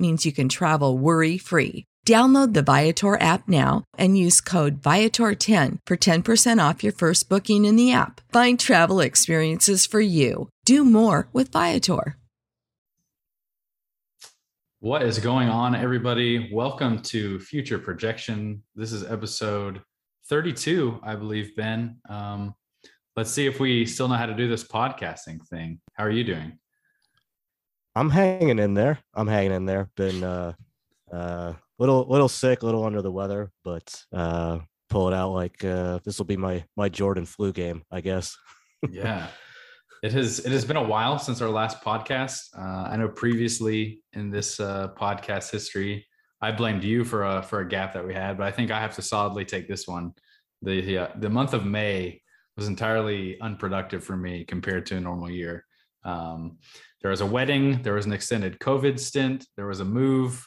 means you can travel worry-free. Download the Viator app now and use code Viator10 for 10% off your first booking in the app. Find travel experiences for you. Do more with Viator. What is going on, everybody? Welcome to Future Projection. This is episode 32, I believe, Ben. Let's see if we still know how to do this podcasting thing. How are you doing? I'm hanging in there. Been little sick, little under the weather, but pull it out like this will be my Jordan flu game, I guess. Yeah, it has been a while since our last podcast. I know previously in this podcast history, I blamed you for a gap that we had, but I think I have to solidly take this one. The month of May was entirely unproductive for me compared to a normal year. There was a wedding, there was an extended COVID stint, there was a move.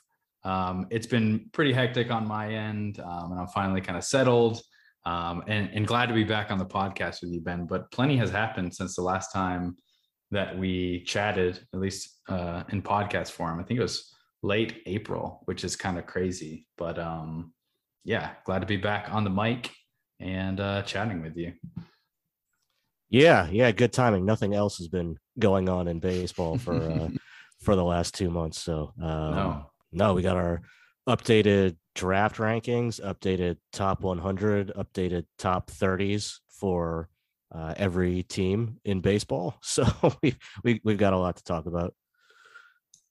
It's been pretty hectic on my end, and I'm finally kind of settled, and glad to be back on the podcast with you, Ben. But plenty has happened since the last time that we chatted, at least in podcast form. I think it was late April, which is kind of crazy. But glad to be back on the mic and chatting with you. Yeah, good timing. Nothing else has been going on in baseball for the last 2 months, so no. No, we got our updated draft rankings, updated top 100, updated top 30s for every team in baseball. So we've got a lot to talk about.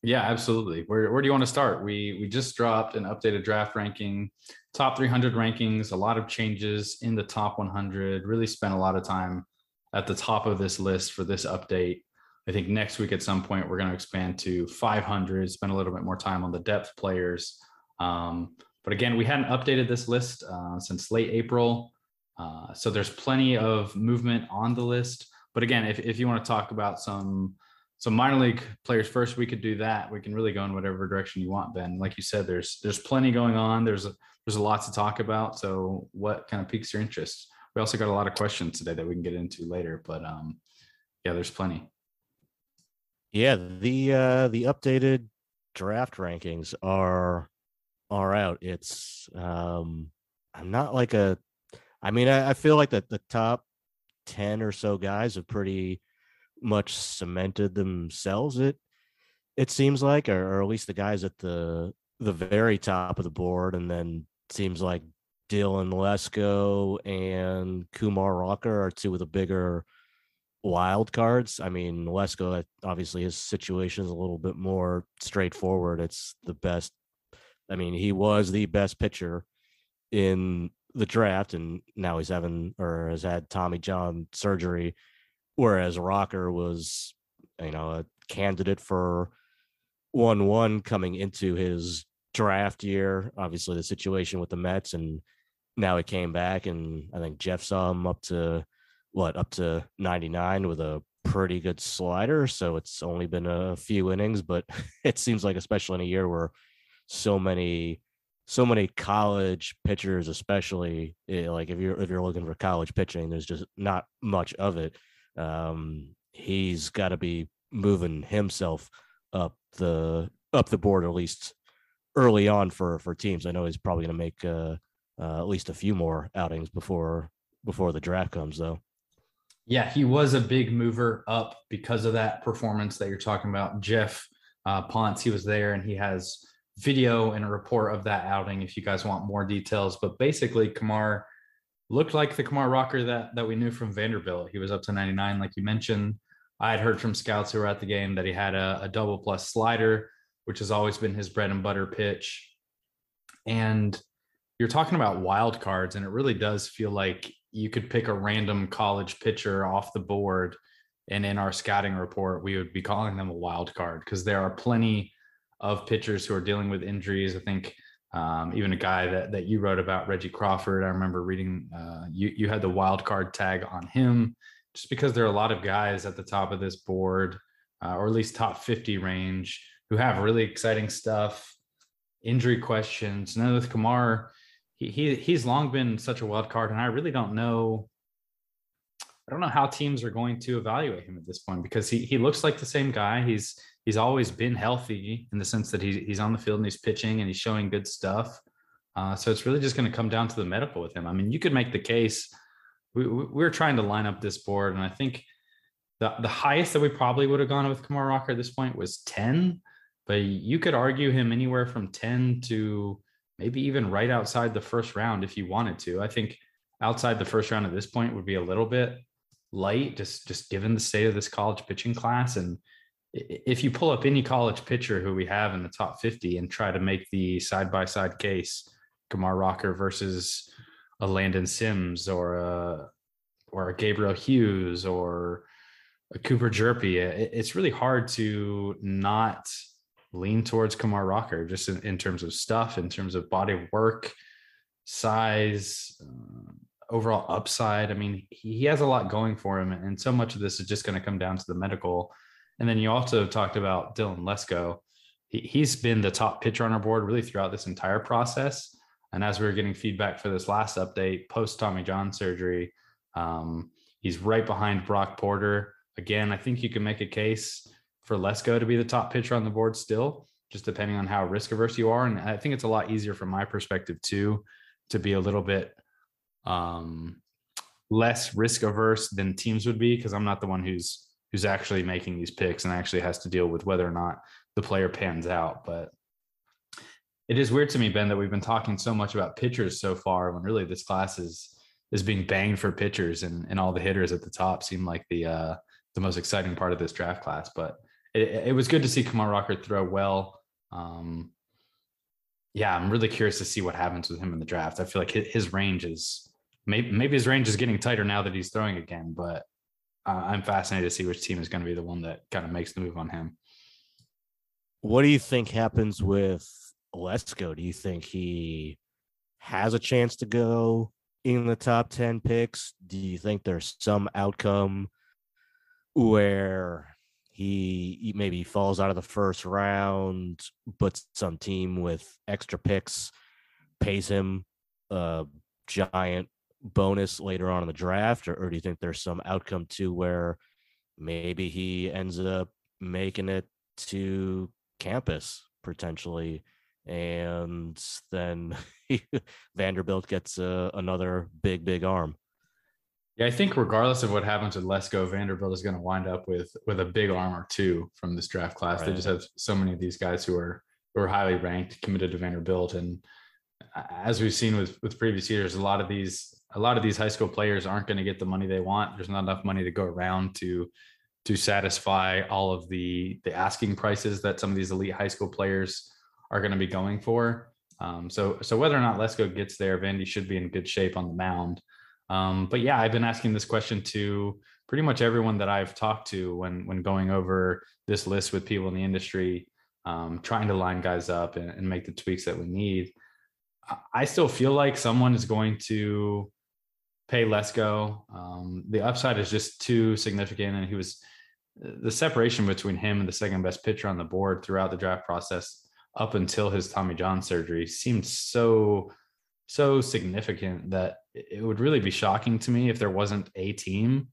Yeah, absolutely. Where do you want to start? We just dropped an updated draft ranking, top 300 rankings, a lot of changes in the top 100, really spent a lot of time at the top of this list for this update. I think next week at some point, we're going to expand to 500, spend a little bit more time on the depth players. But again, we hadn't updated this list since late April. So there's plenty of movement on the list. But again, if you want to talk about some minor league players first, we could do that. We can really go in whatever direction you want, Ben. Like you said, there's plenty going on. There's a lot to talk about. So what kind of piques your interest? We also got a lot of questions today that we can get into later. But there's plenty. Yeah, the updated draft rankings are out. It's I feel like that the top 10 or so guys have pretty much cemented themselves. It seems like, or at least the guys at the very top of the board, and then it seems like Dylan Lesko and Kumar Rocker are two of the bigger wild cards. I mean, Lesko, obviously his situation is a little bit more straightforward. It's the best. I mean, he was the best pitcher in the draft, and now he's has had Tommy John surgery, whereas Rocker was, a candidate for 1-1 coming into his draft year. Obviously the situation with the Mets, and now he came back, and I think Jeff saw him up to 99 with a pretty good slider. So it's only been a few innings, but it seems like, especially in a year where so many college pitchers, especially like if you're looking for college pitching, there's just not much of it. He's got to be moving himself up the board, at least early on for teams. I know he's probably going to make at least a few more outings before the draft comes, though. Yeah, he was a big mover up because of that performance that you're talking about. Jeff Ponce, he was there, and he has video and a report of that outing if you guys want more details. But basically, Kumar looked like the Kumar Rocker that we knew from Vanderbilt. He was up to 99, like you mentioned. I had heard from scouts who were at the game that he had a double plus slider, which has always been his bread and butter pitch. And you're talking about wild cards, and it really does feel like you could pick a random college pitcher off the board, and in our scouting report, we would be calling them a wild card because there are plenty of pitchers who are dealing with injuries. I think even a guy that you wrote about, Reggie Crawford, I remember reading you had the wild card tag on him, just because there are a lot of guys at the top of this board, or at least top 50 range, who have really exciting stuff, injury questions. Now with Kumar, he's long been such a wild card, and I really don't know. I don't know how teams are going to evaluate him at this point, because he looks like the same guy. He's always been healthy in the sense that he's on the field and he's pitching and he's showing good stuff. So it's really just going to come down to the medical with him. I mean, you could make the case. We're trying to line up this board, and I think the highest that we probably would have gone with Kumar Rocker at this point was 10, but you could argue him anywhere from 10 to maybe even right outside the first round if you wanted to. I think outside the first round at this point would be a little bit light, just given the state of this college pitching class. And if you pull up any college pitcher who we have in the top 50 and try to make the side-by-side case, Kumar Rocker versus a Landon Sims or a Gabriel Hughes or a Cooper Jerpy, it's really hard to not lean towards Kumar Rocker just in terms of stuff, in terms of body of work, size, overall upside. I mean, he has a lot going for him, and so much of this is just going to come down to the medical. And then you also talked about Dylan Lesko. He's been the top pitcher on our board really throughout this entire process. And as we were getting feedback for this last update, post Tommy John surgery, he's right behind Brock Porter. Again, I think you can make a case for Lesko to be the top pitcher on the board still, just depending on how risk averse you are. And I think it's a lot easier from my perspective too, to be a little bit less risk averse than teams would be, because I'm not the one who's actually making these picks and actually has to deal with whether or not the player pans out. But it is weird to me, Ben, that we've been talking so much about pitchers so far when really this class is being banged for pitchers, and all the hitters at the top seem like the most exciting part of this draft class. But it was good to see Kumar Rocker throw well. Yeah, I'm really curious to see what happens with him in the draft. I feel like his range is maybe his range is getting tighter now that he's throwing again, but I'm fascinated to see which team is going to be the one that kind of makes the move on him. What do you think happens with Lesko? Do you think he has a chance to go in the top 10 picks? Do you think there's some outcome where he maybe falls out of the first round, but some team with extra picks pays him a giant bonus later on in the draft? Or do you think there's some outcome to where maybe he ends up making it to campus potentially, and then Vanderbilt gets another big arm? Yeah, I think regardless of what happens with Lesko, Vanderbilt is going to wind up with a big arm or two from this draft class. Right. They just have so many of these guys who are highly ranked, committed to Vanderbilt. And as we've seen with previous years, a lot of these high school players aren't going to get the money they want. There's not enough money to go around to satisfy all of the asking prices that some of these elite high school players are going to be going for. So whether or not Lesko gets there, Vandy should be in good shape on the mound. But yeah, I've been asking this question to pretty much everyone that I've talked to when going over this list with people in the industry, trying to line guys up and make the tweaks that we need. I still feel like someone is going to pay Lesko. The upside is just too significant, and the separation between him and the second best pitcher on the board throughout the draft process up until his Tommy John surgery seemed so significant that it would really be shocking to me if there wasn't a team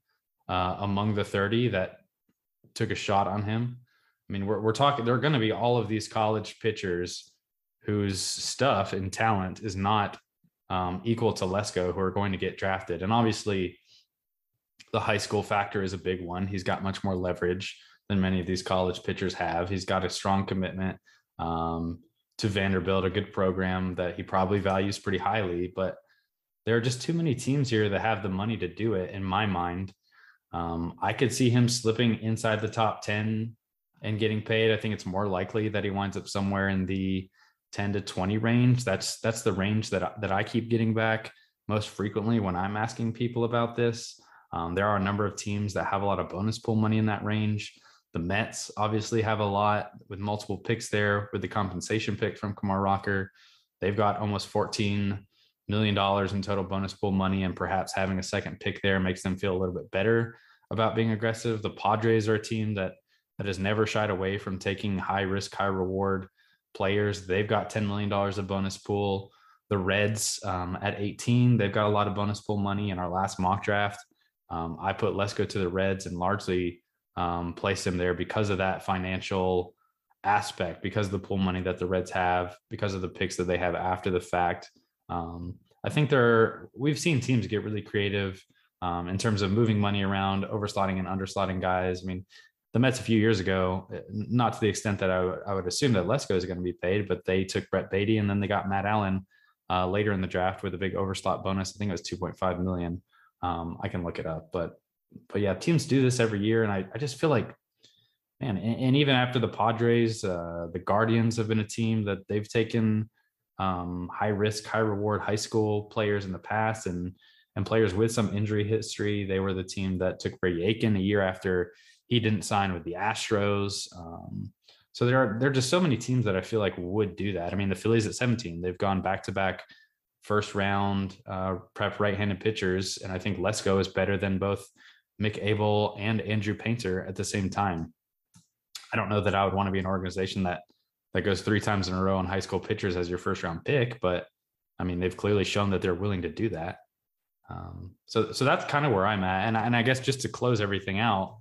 among the 30 that took a shot on him. I mean, we're talking, there are going to be all of these college pitchers whose stuff and talent is not equal to Lesko who are going to get drafted. And obviously the high school factor is a big one. He's got much more leverage than many of these college pitchers have. He's got a strong commitment to Vanderbilt, a good program that he probably values pretty highly, but there are just too many teams here that have the money to do it. In my mind, I could see him slipping inside the top 10 and getting paid. I think it's more likely that he winds up somewhere in the 10 to 20 range. That's the range that I keep getting back most frequently when I'm asking people about this. There are a number of teams that have a lot of bonus pool money in that range. The Mets obviously have a lot with multiple picks there with the compensation pick from Kumar Rocker. They've got almost $14 million in total bonus pool money, and perhaps having a second pick there makes them feel a little bit better about being aggressive. The Padres are a team that has never shied away from taking high risk, high reward players. They've got $10 million of bonus pool. The Reds at 18, they've got a lot of bonus pool money. In our last mock draft, I put Lesko to the Reds and largely placed him there because of that financial aspect, because of the pool money that the Reds have, because of the picks that they have after the fact. I think we've seen teams get really creative in terms of moving money around, overslotting and underslotting guys. I mean, the Mets a few years ago, not to the extent that I would assume that Lesko is going to be paid, but they took Brett Beatty and then they got Matt Allen later in the draft with a big overslot bonus. I think it was $2.5 million. I can look it up, but yeah, teams do this every year. And I just feel like, man, and even after the Padres, the Guardians have been a team that they've taken high risk, high reward high school players in the past and players with some injury history. They were the team that took Brady Aiken a year after he didn't sign with the Astros. So there are just so many teams that I feel like would do that. I mean, the Phillies at 17, they've gone back-to-back first round prep right-handed pitchers. And I think Lesko is better than both Mick Abel and Andrew Painter at the same time. I don't know that I would want to be an organization that goes three times in a row on high school pitchers as your first round pick, but I mean, they've clearly shown that they're willing to do that. So that's kind of where I'm at. And I guess just to close everything out,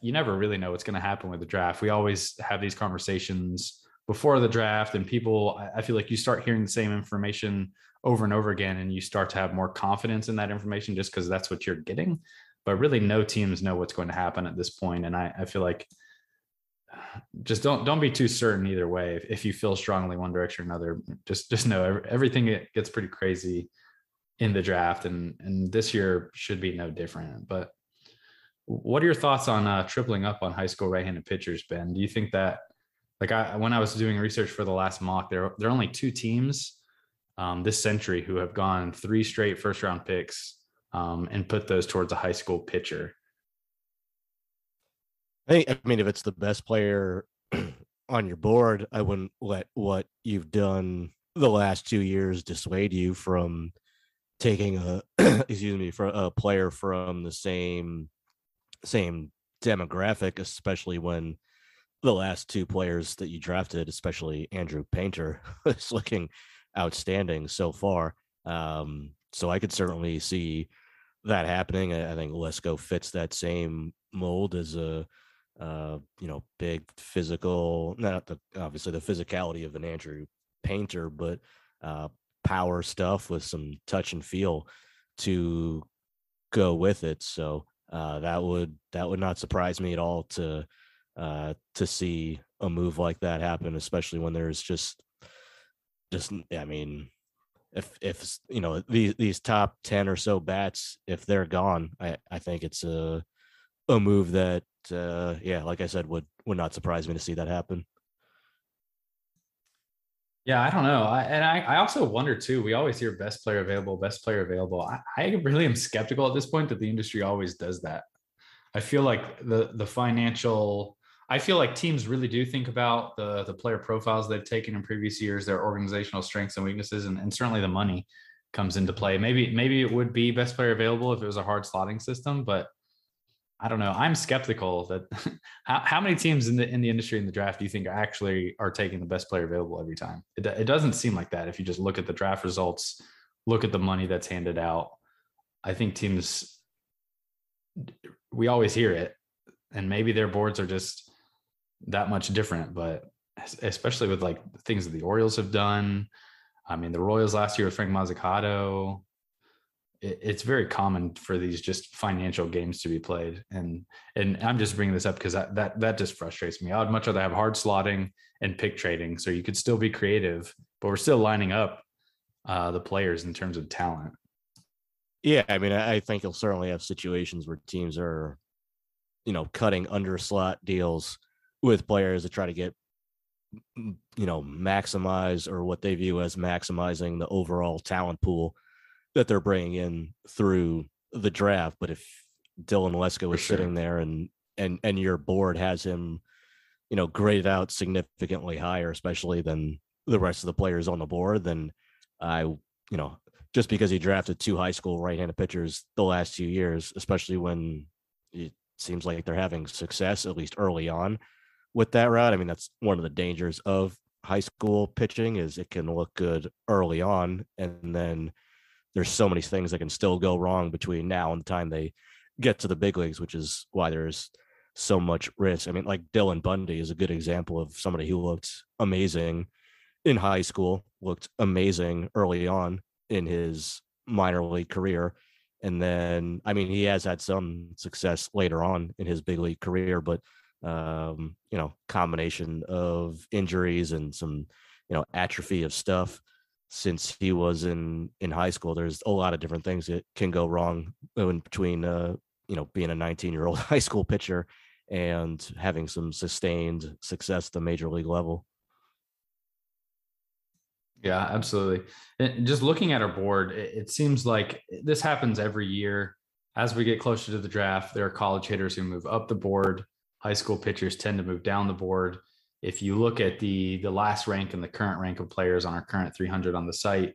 you never really know what's going to happen with the draft. We always have these conversations before the draft, and people, I feel like you start hearing the same information over and over again, and you start to have more confidence in that information just because that's what you're getting. But really, no teams know what's going to happen at this point. And I feel like just don't be too certain either way. If you feel strongly one direction or another, just know everything, it gets pretty crazy in the draft, and this year should be no different. But what are your thoughts on tripling up on high school right-handed pitchers, Ben? Do you think that, like, when I was doing research for the last mock, there are only two teams this century who have gone three straight first-round picks and put those towards a high school pitcher? I mean, if it's the best player on your board, I wouldn't let what you've done the last 2 years dissuade you from taking for a player from the same demographic, especially when the last two players that you drafted, especially Andrew Painter, is looking outstanding so far. So I could certainly see that happening. I think Lesko fits that same mold as a big physical, obviously the physicality of an Andrew Painter, but power stuff with some touch and feel to go with it. So that would not surprise me at all to see a move like that happen, especially when there's just I mean, if you know, these top 10 or so bats, if they're gone, I think it's a move that like I said, would not surprise me to see that happen. Yeah, I don't know. I also wonder too, we always hear best player available. I really am skeptical at this point that the industry always does that. I feel like the financial, I feel like teams really do think about the player profiles they've taken in previous years, their organizational strengths and weaknesses, and certainly the money comes into play. Maybe it would be best player available if it was a hard slotting system, but I don't know. I'm skeptical that how many teams in the industry in the draft do you think actually are taking the best player available every time? It doesn't seem like that. If you just look at the draft results, look at the money that's handed out, I think teams, we always hear it, and maybe their boards are just that much different, but especially with like things that the Orioles have done. I mean, the Royals last year with Frank Mazzucato, it's very common for these just financial games to be played. And I'm just bringing this up because that just frustrates me. I would much rather have hard slotting and pick trading, so you could still be creative, but we're still lining up the players in terms of talent. Yeah. I mean, I think you'll certainly have situations where teams are, cutting underslot deals with players to try to get maximize, or what they view as maximizing, the overall talent pool that they're bringing in through the draft. But if Dylan Lesko is sitting there and your board has him, graded out significantly higher, especially than the rest of the players on the board, then just because he drafted two high school right-handed pitchers the last few years, especially when it seems like they're having success, at least early on, with that route. I mean, that's one of the dangers of high school pitching, is it can look good early on, and then there's so many things that can still go wrong between now and the time they get to the big leagues, which is why there's so much risk. I mean, like Dylan Bundy is a good example of somebody who looked amazing in high school, looked amazing early on in his minor league career. And then, I mean, he has had some success later on in his big league career, but combination of injuries and some, atrophy of stuff since he was in high school. There's a lot of different things that can go wrong in between, being a 19-year-old high school pitcher and having some sustained success at the major league level. Yeah, absolutely. And just looking at our board, it seems like this happens every year. As we get closer to the draft, there are college hitters who move up the board. High school pitchers tend to move down the board. If you look at the last rank and the current rank of players on our current 300 on the site,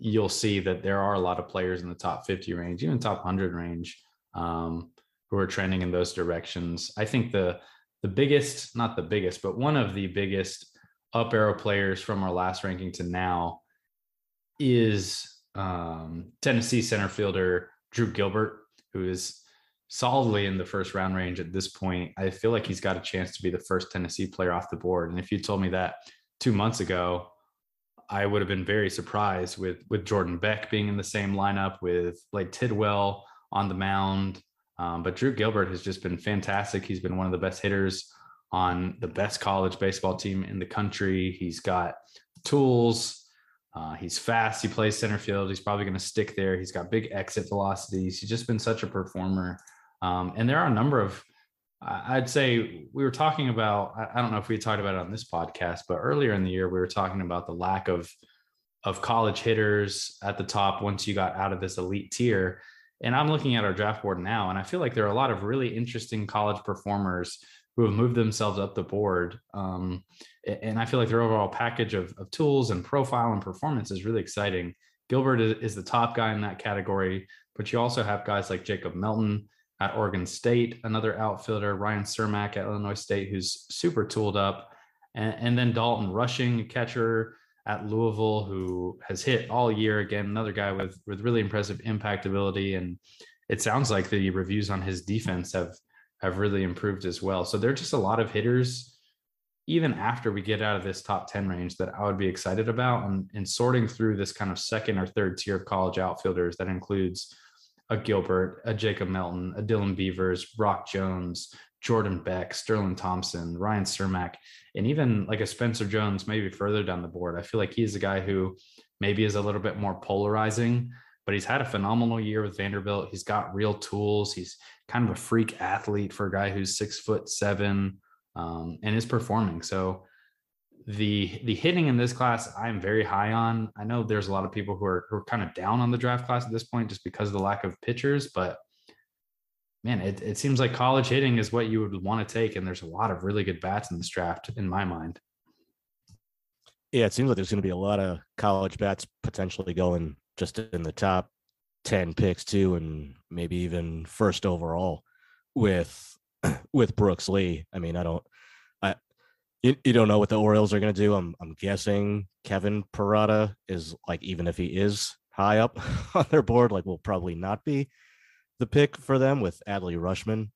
you'll see that there are a lot of players in the top 50 range, even top 100 range, who are trending in those directions. I think not the biggest, but one of the biggest up arrow players from our last ranking to now is Tennessee center fielder Druw Gilbert, who is solidly in the first round range at this point. I feel like he's got a chance to be the first Tennessee player off the board. And if you told me that 2 months ago, I would have been very surprised with Jordan Beck being in the same lineup, with Blake Tidwell on the mound. But Druw Gilbert has just been fantastic. He's been one of the best hitters on the best college baseball team in the country. He's got tools. He's fast. He plays center field. He's probably going to stick there. He's got big exit velocities. He's just been such a performer. And there are a number of, I'd say we were talking about, I don't know if we talked about it on this podcast, but earlier in the year, we were talking about the lack of college hitters at the top once you got out of this elite tier. And I'm looking at our draft board now, and I feel like there are a lot of really interesting college performers who have moved themselves up the board. And I feel like their overall package of tools and profile and performance is really exciting. Gilbert is the top guy in that category, but you also have guys like Jacob Melton at Oregon State, another outfielder, Ryan Cermak at Illinois State, who's super tooled up. And then Dalton Rushing, catcher at Louisville, who has hit all year. Again, another guy with really impressive impact ability. And it sounds like the reviews on his defense have really improved as well. So there are just a lot of hitters, even after we get out of this top 10 range, that I would be excited about. And sorting through this kind of second or third tier of college outfielders, that includes a Gilbert, a Jacob Melton, a Dylan Beavers, Brock Jones, Jordan Beck, Sterling Thompson, Ryan Cermak, and even like a Spencer Jones, maybe further down the board. I feel like he's a guy who maybe is a little bit more polarizing, but he's had a phenomenal year with Vanderbilt. He's got real tools. He's kind of a freak athlete for a guy who's 6'7", and is performing. So the hitting in this class, I'm very high on. I know there's a lot of people who are kind of down on the draft class at this point, just because of the lack of pitchers, but man, it seems like college hitting is what you would want to take. And there's a lot of really good bats in this draft, in my mind. Yeah. It seems like there's going to be a lot of college bats potentially going just in the top 10 picks too, and maybe even first overall with Brooks Lee. I mean, you don't know what the Orioles are going to do. I'm guessing Kevin Parada is, like, even if he is high up on their board, like, will probably not be the pick for them, with Adley Rutschman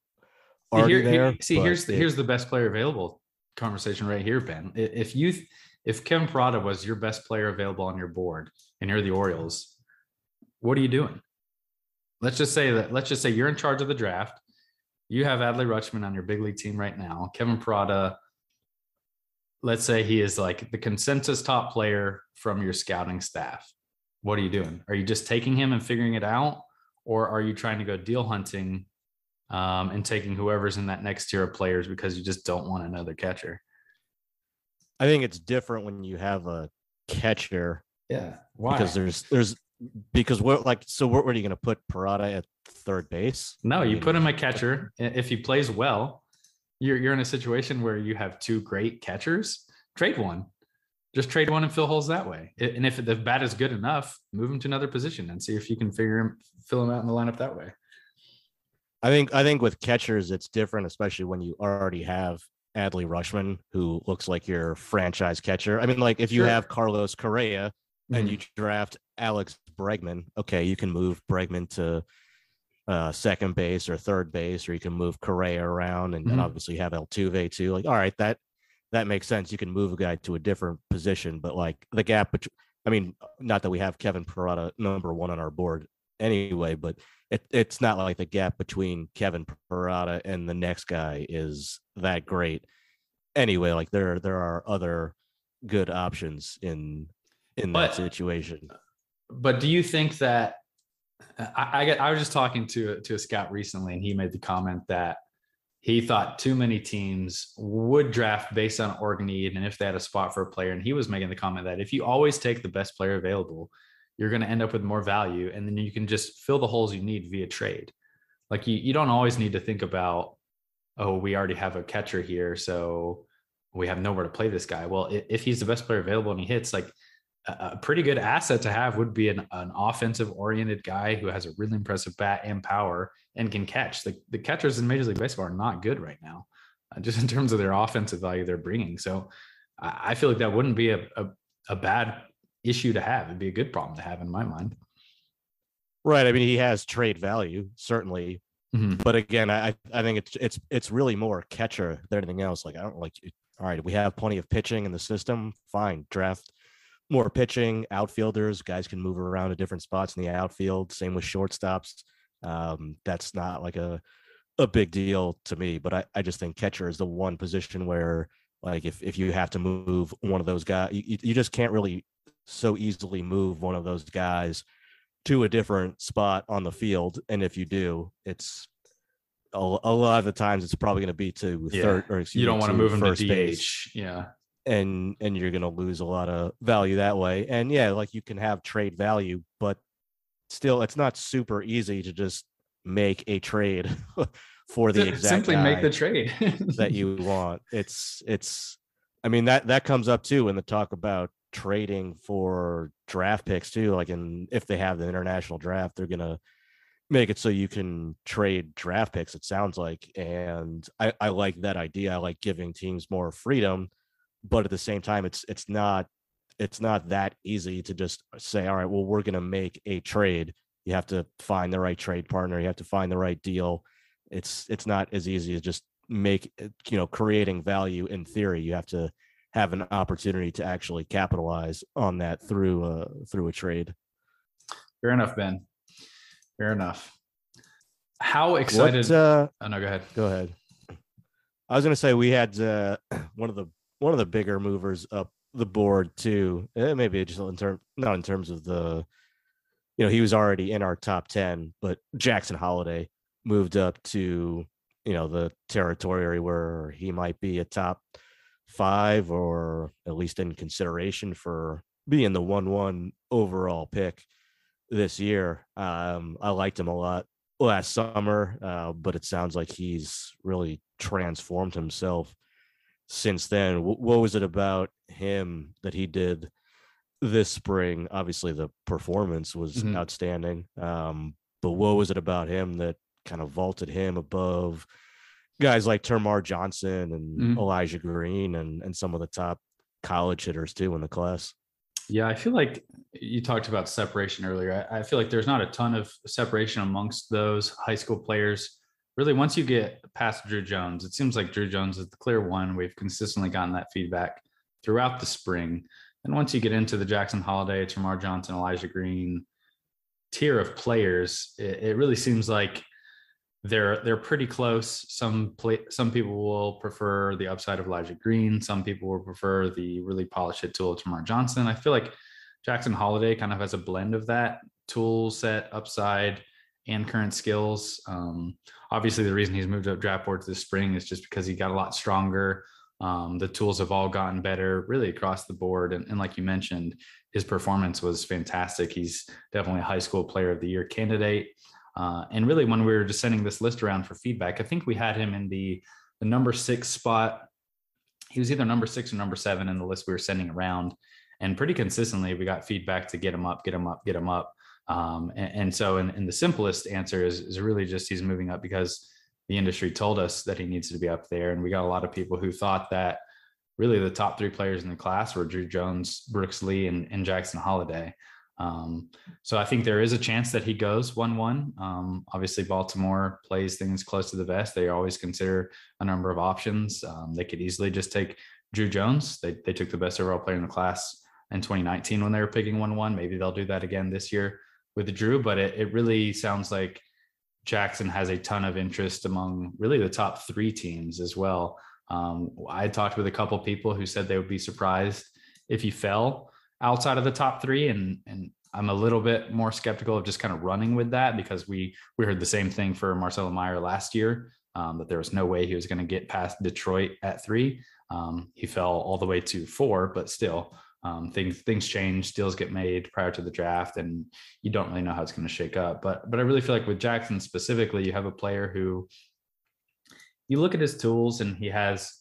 already there. See, here's the best player available conversation right here, Ben. If Kevin Parada was your best player available on your board, and you're the Orioles, what are you doing? Let's just say you're in charge of the draft. You have Adley Rutschman on your big league team right now. Kevin Parada, let's say he is like the consensus top player from your scouting staff. What are you doing? Are you just taking him and figuring it out? Or are you trying to go deal hunting and taking whoever's in that next tier of players because you just don't want another catcher? I think it's different when you have a catcher. Yeah. Why? Because where are you going to put Parada at third base? No, you put him at catcher. If he plays well, you're in a situation where you have two great catchers. Trade one. Just trade one and fill holes that way. And if the bat is good enough, move him to another position and see if you can fill him out in the lineup that way. I think with catchers, it's different, especially when you already have Adley Rutschman, who looks like your franchise catcher. I mean, like if you have Carlos Correa and you draft Alex Bregman, okay, you can move Bregman to second base or third base, or you can move Correa around and obviously have Altuve too. Like, all right, that makes sense. You can move a guy to a different position, but like the gap between, I mean, not that we have Kevin Parada number one on our board anyway, but it's not like the gap between Kevin Parada and the next guy is that great anyway. Like there are other good options in that situation. But do you think that I was just talking to a scout recently, and he made the comment that he thought too many teams would draft based on org need and if they had a spot for a player. And he was making the comment that if you always take the best player available, you're going to end up with more value, and then you can just fill the holes you need via trade. Like you don't always need to think about, oh, we already have a catcher here, so we have nowhere to play this guy. Well, if he's the best player available and he hits, like a pretty good asset to have would be an offensive oriented guy who has a really impressive bat and power and can catch. The catchers in Major League Baseball are not good right now, just in terms of their offensive value they're bringing. So I feel like that wouldn't be a bad issue to have. It'd be a good problem to have in my mind. Right. I mean, he has trade value, certainly. Mm-hmm. But again, I think it's really more catcher than anything else. Like, I don't like, all right, we have plenty of pitching in the system. Fine. Draft more pitching, outfielders, guys can move around to different spots in the outfield. Same with shortstops. That's not like a big deal to me, but I just think catcher is the one position where, like, if you have to move one of those guys, you just can't really so easily move one of those guys to a different spot on the field. And if you do, it's a lot of the times it's probably going to be to third, or you don't want to move him to DH. Base. Yeah. And you're going to lose a lot of value that way. And yeah, like you can have trade value, but still it's not super easy to just make a trade for the exact simply guy make the trade that you want. It's I mean that comes up too in the talk about trading for draft picks too. Like if they have the international draft, they're going to make it so you can trade draft picks, it sounds like. And I like that idea. I like giving teams more freedom. But at the same time, it's not that easy to just say, all right, well, we're going to make a trade. You have to find the right trade partner. You have to find the right deal. It's not as easy as just make, creating value in theory. You have to have an opportunity to actually capitalize on that through a trade. Fair enough, Ben. Fair enough. How excited? Oh no, go ahead. I was going to say we had one of the bigger movers up the board too. Maybe just not in terms of the, he was already in our top 10, but Jackson Holiday moved up to, the territory where he might be a top 5 or at least in consideration for being the 1-1 overall pick this year. I liked him a lot last summer, but it sounds like he's really transformed himself since then. What was it about him that he did this spring? Obviously the performance was outstanding, but what was it about him that kind of vaulted him above guys like Termarr Johnson and Elijah Green and some of the top college hitters too in the class? Yeah, I feel like you talked about separation earlier. I feel like there's not a ton of separation amongst those high school players. Really, once you get past Druw Jones, it seems like Druw Jones is the clear one. We've consistently gotten that feedback throughout the spring. And once you get into the Jackson Holiday, Termarr Johnson, Elijah Green tier of players, it really seems like they're pretty close. Some people will prefer the upside of Elijah Green. Some people will prefer the really polished hit tool of Termarr Johnson. I feel like Jackson Holiday kind of has a blend of that tool set, upside, and current skills. Obviously the reason he's moved up draft boards this spring is just because he got a lot stronger, The tools have all gotten better really across the board. And like you mentioned, his performance was fantastic. He's definitely a high school player of the year candidate. And really when we were just sending this list around for feedback, I think we had him in the number 6 spot. He was either number 6 or number 7 in the list we were sending around. And pretty consistently, we got feedback to get him up. And so and the simplest answer is really just he's moving up because the industry told us that he needs to be up there. And we got a lot of people who thought that really the top 3 players in the class were Druw Jones, Brooks Lee, and Jackson Holiday. So I think there is a chance that he goes 1-1. Obviously, Baltimore plays things close to the vest. They always consider a number of options. They could easily just take Druw Jones. They took the best overall player in the class in 2019 when they were picking 1-1. Maybe they'll do that again this year with Druw, but it really sounds like Jackson has a ton of interest among really the top 3 teams as well. I talked with a couple people who said they would be surprised if he fell outside of the top 3. And I'm a little bit more skeptical of just kind of running with that, because we heard the same thing for Marcelo Mayer last year, that there was no way he was going to get past Detroit at 3. He fell all the way to 4, but still things change, deals get made prior to the draft, and you don't really know how it's going to shake up. But I really feel like with Jackson specifically, you have a player who you look at his tools and he has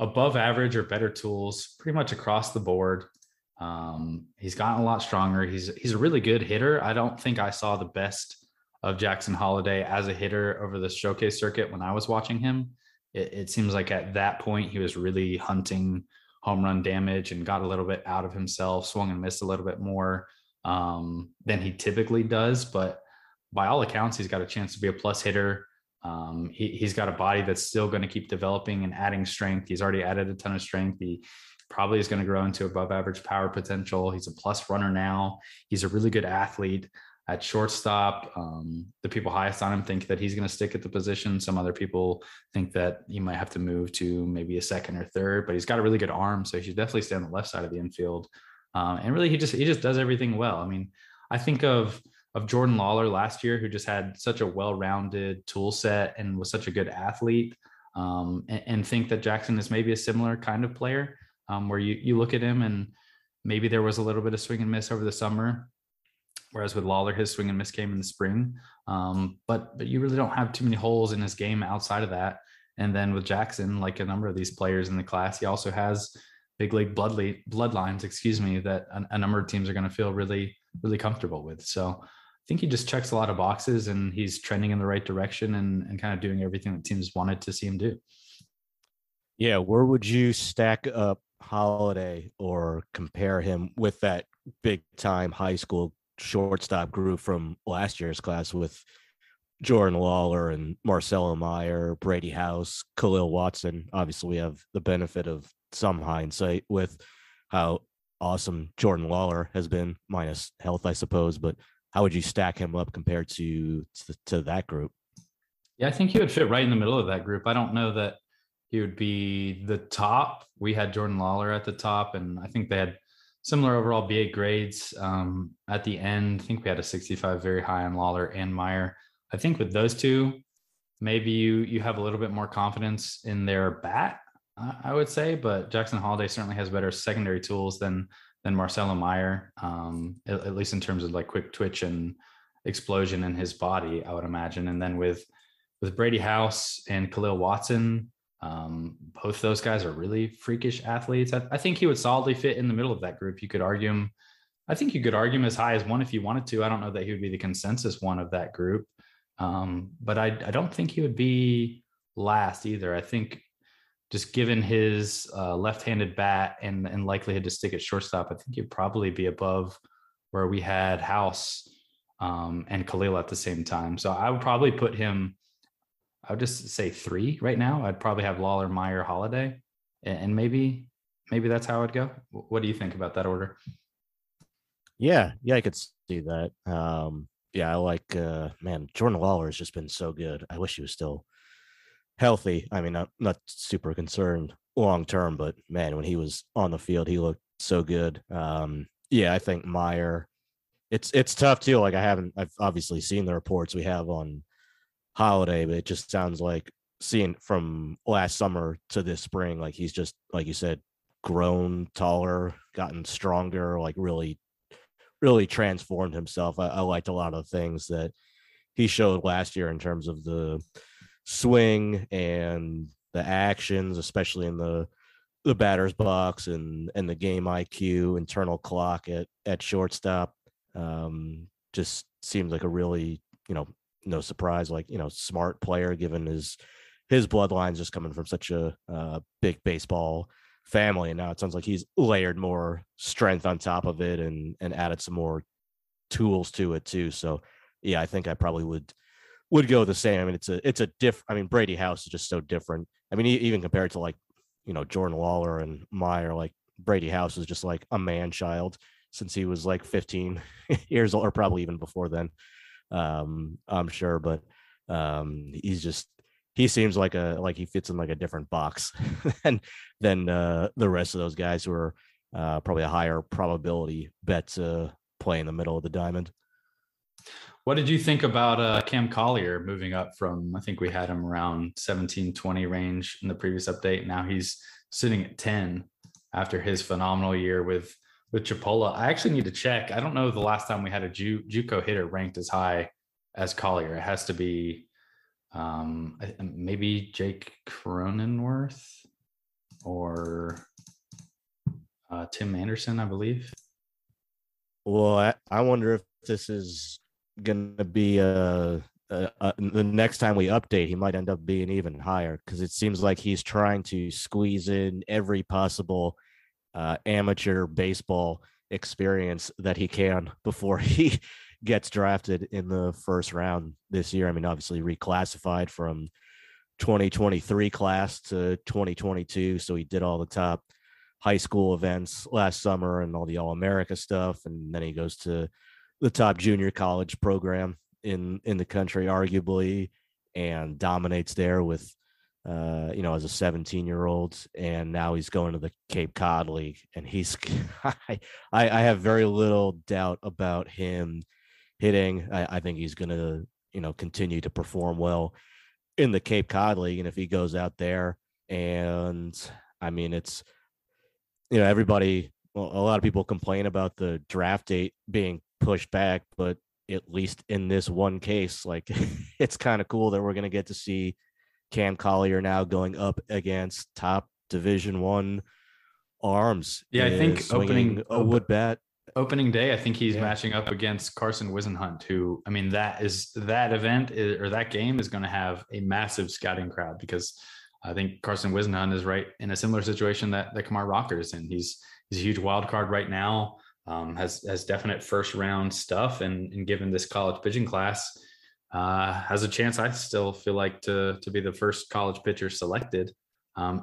above average or better tools pretty much across the board. He's gotten a lot stronger. He's a really good hitter. I don't think I saw the best of Jackson Holiday as a hitter over the showcase circuit when I was watching him. It seems like at that point he was really hunting home run damage and got a little bit out of himself, swung and missed a little bit more than he typically does. But by all accounts, he's got a chance to be a plus hitter. He's got a body that's still going to keep developing and adding strength. He's already added a ton of strength. He probably is going to grow into above average power potential. He's a plus runner now. He's a really good athlete at shortstop. The people highest on him think that he's going to stick at the position. Some other people think that he might have to move to maybe a 2nd or 3rd, but he's got a really good arm. So he should definitely stay on the left side of the infield. And really he just does everything well. I mean, I think of Jordan Lawlar last year, who just had such a well-rounded tool set and was such a good athlete, and think that Jackson is maybe a similar kind of player. Where you look at him and maybe there was a little bit of swing and miss over the summer, whereas with Lawlar, his swing and miss came in the spring. But you really don't have too many holes in his game outside of that. And then with Jackson, like a number of these players in the class, he also has big league bloodlines, that a number of teams are going to feel really, really comfortable with. So I think he just checks a lot of boxes and he's trending in the right direction and kind of doing everything that teams wanted to see him do. Yeah. Where would you stack up Holiday or compare him with that big time high school shortstop group from last year's class with Jordan Lawlar and Marcelo Mayer, Brady House, Khalil Watson? Obviously we have the benefit of some hindsight with how awesome Jordan Lawlar has been, minus health, I suppose, but how would you stack him up compared to that group? Yeah, I think he would fit right in the middle of that group. I don't know that he would be the top. We had Jordan Lawlar at the top, and I think they had similar overall BA grades at the end. I think we had a 65 very high on Lawlar and Mayer. I think with those two, maybe you have a little bit more confidence in their bat, I would say, but Jackson Holiday certainly has better secondary tools than Marcelo Mayer, at least in terms of like quick twitch and explosion in his body, I would imagine. And then with Brady House and Khalil Watson, both those guys are really freakish athletes. I think he would solidly fit in the middle of that group. You could argue him as high as 1 if you wanted to. I don't know that he would be the consensus 1 of that group. But I don't think he would be last either. I think just given his left-handed bat and likelihood to stick at shortstop, I think he'd probably be above where we had House and Khalil at the same time. So I would probably put him, I would just say 3 right now. I'd probably have Lawlar, Mayer, Holiday, and maybe that's how I'd go. What do you think about that order? Yeah, I could see that. I like, Jordan Lawlar has just been so good. I wish he was still healthy. I mean, I'm not super concerned long-term, but man, when he was on the field, he looked so good. I think Mayer, it's tough too. Like I've obviously seen the reports we have on Holiday, but it just sounds like seeing from last summer to this spring, like he's just, like you said, grown taller, gotten stronger, like really transformed himself. I liked a lot of things that he showed last year in terms of the swing and the actions, especially in the batter's box and the game IQ, internal clock at shortstop. Just seems like a really, no surprise, smart player, given his bloodlines just coming from such a big baseball family. And now it sounds like he's layered more strength on top of it and added some more tools to it too. So yeah, I think I probably would go the same. I mean, Brady House is just so different. I mean, even compared to Jordan Lawlar and Mayer, like Brady House is just like a man child since he was like 15 years old, or probably even before then. I'm sure, but he seems like he fits in like a different box than the rest of those guys who are probably a higher probability bet to play in the middle of the diamond. What did you think about Cam Collier moving up from, I think we had him around 17-20 range in the previous update. Now he's sitting at 10 after his phenomenal year with Chipola. I actually need to check. I don't know the last time we had a JUCO hitter ranked as high as Collier. It has to be maybe Jake Cronenworth or Tim Anderson, I believe. Well, I wonder if this is going to be the next time we update, he might end up being even higher, because it seems like he's trying to squeeze in every possible amateur baseball experience that he can before he gets drafted in the first round this year. I mean, obviously reclassified from 2023 class to 2022. So he did all the top high school events last summer and all the All-America stuff. And then he goes to the top junior college program in the country, arguably, and dominates there with, as a 17-year-old, and now he's going to the Cape Cod League, and he's I have very little doubt about him hitting. I think he's going to, continue to perform well in the Cape Cod League, and if he goes out there, and I mean, it's, everybody, well, a lot of people complain about the draft date being pushed back, but at least in this one case, like it's kind of cool that we're going to get to see Cam Collier now going up against top Division I arms. Yeah, I think opening a wood bat opening day, I think he's matching up against Carson Wisenhunt, who, I mean, that game is going to have a massive scouting crowd, because I think Carson Wisenhunt is right in a similar situation that Kumar Rocker is in. He's a huge wild card right now, has definite first round stuff, and given this college pitching class, has a chance, I still feel like, to be the first college pitcher selected,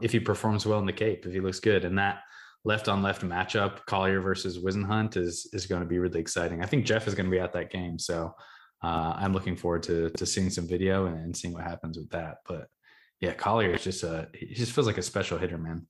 if he performs well in the Cape, if he looks good. And that left-on-left matchup, Collier versus Wisenhunt, is going to be really exciting. I think Jeff is going to be at that game, so I'm looking forward to seeing some video and seeing what happens with that. But yeah, Collier is he just feels like a special hitter, man.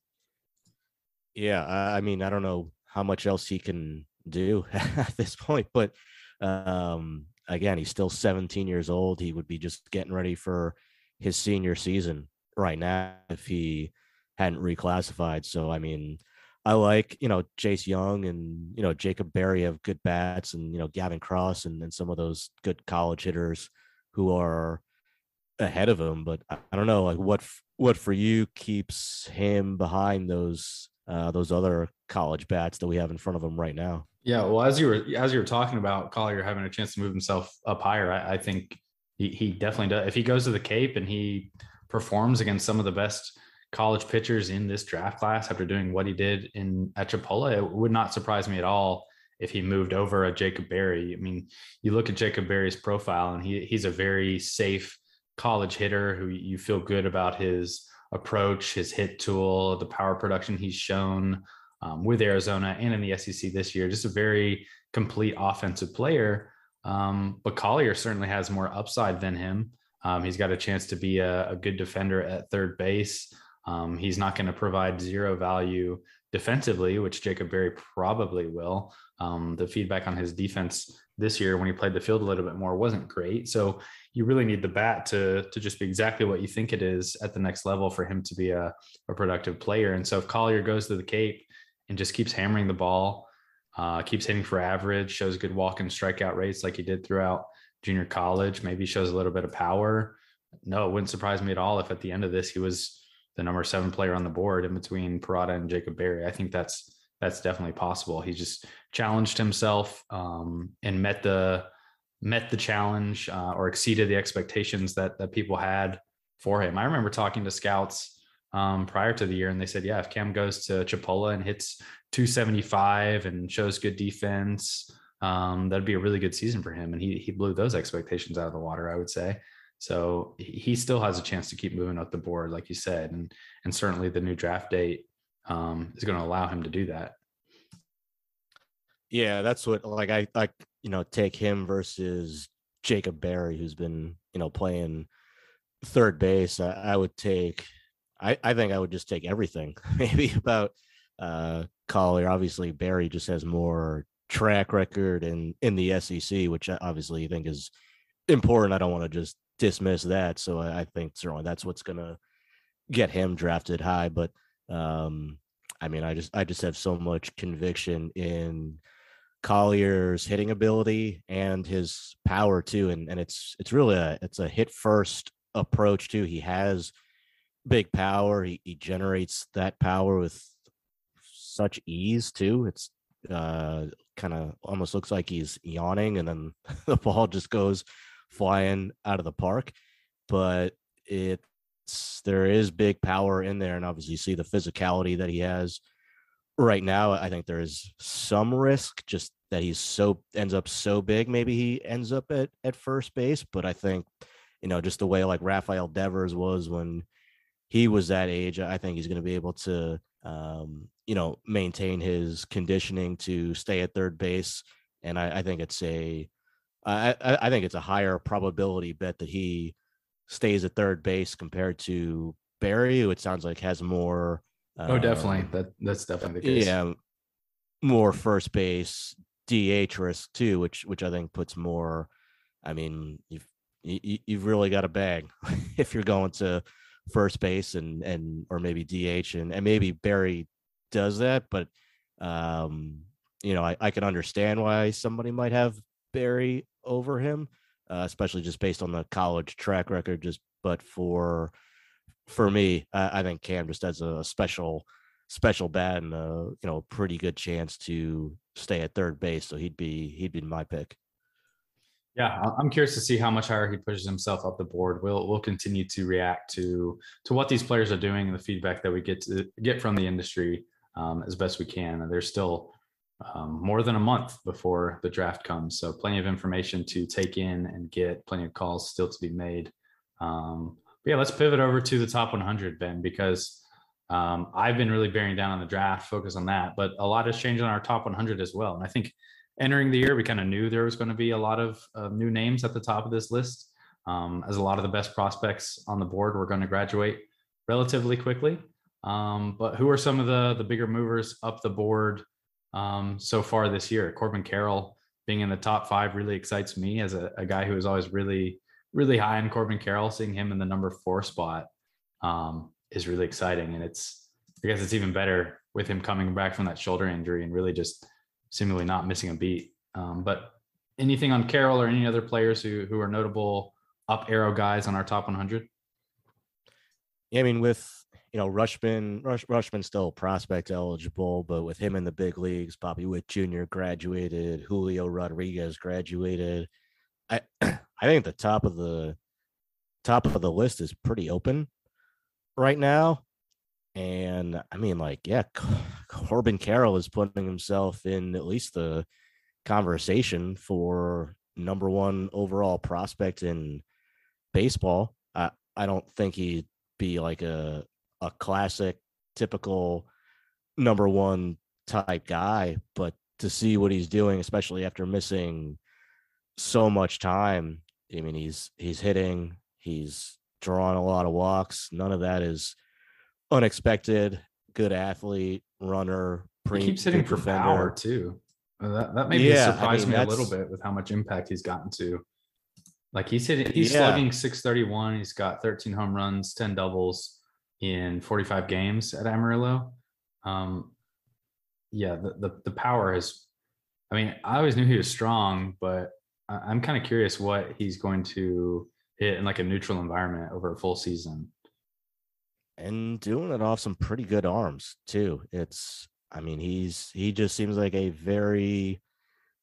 Yeah, I mean, I don't know how much else he can do at this point, but again, he's still 17 years old. He would be just getting ready for his senior season right now if he hadn't reclassified. So, I mean, I like, Chase Young and, Jacob Berry have good bats, and, Gavin Cross and some of those good college hitters who are ahead of him. But I don't know, like what for you keeps him behind those other college bats that we have in front of him right now? Yeah, well, as you were talking about Collier having a chance to move himself up higher, I think he definitely does. If he goes to the Cape and he performs against some of the best college pitchers in this draft class after doing what he did at Chipola, it would not surprise me at all if he moved over a Jacob Berry. I mean, you look at Jacob Berry's profile, and he's a very safe college hitter who you feel good about his approach, his hit tool, the power production he's shown with Arizona and in the SEC this year, just a very complete offensive player. But Collier certainly has more upside than him. He's got a chance to be a good defender at third base. He's not going to provide zero value defensively, which Jacob Berry probably will. The feedback on his defense this year when he played the field a little bit more wasn't great. So you really need the bat to just be exactly what you think it is at the next level for him to be a productive player. And so if Collier goes to the Cape and just keeps hammering the ball, keeps hitting for average, shows good walk and strikeout rates like he did throughout junior college, maybe shows a little bit of power. No, it wouldn't surprise me at all if at the end of this, he was the number 7 player on the board in between Parada and Jacob Berry. I think that's definitely possible. He just challenged himself and met the challenge or exceeded the expectations that people had for him. I remember talking to scouts prior to the year, and they said, yeah, if Cam goes to Chipola and hits 275 and shows good defense, that'd be a really good season for him. And he blew those expectations out of the water, I would say. So he still has a chance to keep moving up the board, like you said, and certainly the new draft date is going to allow him to do that. Yeah, that's what I take him versus Jacob Berry, who's been, playing third base. I would just take everything maybe about Collier. Obviously Berry just has more track record in the SEC, which I obviously think is important. I don't want to just dismiss that. So I think certainly that's what's going to get him drafted high. But I just have so much conviction in Collier's hitting ability and his power too. And it's really a hit first approach too. He has big power. He generates that power with such ease too. It's kind of almost looks like he's yawning and then the ball just goes flying out of the park, but there is big power in there. And obviously you see the physicality that he has right now. I think there is some risk just that he's ends up so big. Maybe he ends up at first base, but I think, just the way like Rafael Devers was when he was that age, I think he's going to be able to, maintain his conditioning to stay at third base. And I think it's a higher probability bet that he stays at third base compared to Berry, who it sounds like has more. Definitely. That's definitely the case. Yeah, more first base DH risk too, which I think puts more. I mean, you've really got a bag if you're going to first base and or maybe DH and maybe Berry does that, but I can understand why somebody might have Berry over him. Especially just based on the college track record, but for me, I think Cam just has a special bat and a pretty good chance to stay at third base. So he'd be my pick. Yeah, I'm curious to see how much higher he pushes himself up the board. We'll continue to react to what these players are doing and the feedback that we get from the industry as best we can. And there's still more than a month before the draft comes. So plenty of information to take in and get plenty of calls still to be made. But yeah, let's pivot over to the top 100, Ben, because I've been really bearing down on the draft, focus on that, but a lot has changed on our top 100 as well. And I think entering the year, we kind of knew there was going to be a lot of new names at the top of this list, as a lot of the best prospects on the board were going to graduate relatively quickly. But who are some of the bigger movers up the board so far this year? Corbin Carroll being in the top 5 really excites me as a guy who is always really, really high on Corbin Carroll. Seeing him in the number 4 spot is really exciting. And I guess it's even better with him coming back from that shoulder injury and really just seemingly not missing a beat. But anything on Carroll or any other players who are notable up arrow guys on our top 100? Yeah, I mean, with Rutschman still prospect eligible, but with him in the big leagues, Bobby Witt Jr. graduated, Julio Rodriguez graduated. I think the top of the list is pretty open right now. And I mean, Corbin Carroll is putting himself in at least the conversation for number 1 overall prospect in baseball. I don't think he'd be like a classic, typical number 1 type guy, but to see what he's doing, especially after missing so much time, I mean, he's hitting, he's drawn a lot of walks. None of that is unexpected. Good athlete, runner, he keeps hitting for power too. That maybe surprised me a little bit with how much impact he's gotten to. Like he's slugging .631. He's got 13 home runs, 10 doubles in 45 games at Amarillo. The power is. I mean, I always knew he was strong, but I'm kind of curious what he's going to hit in like a neutral environment over a full season. And doing it off some pretty good arms too. He just seems like a very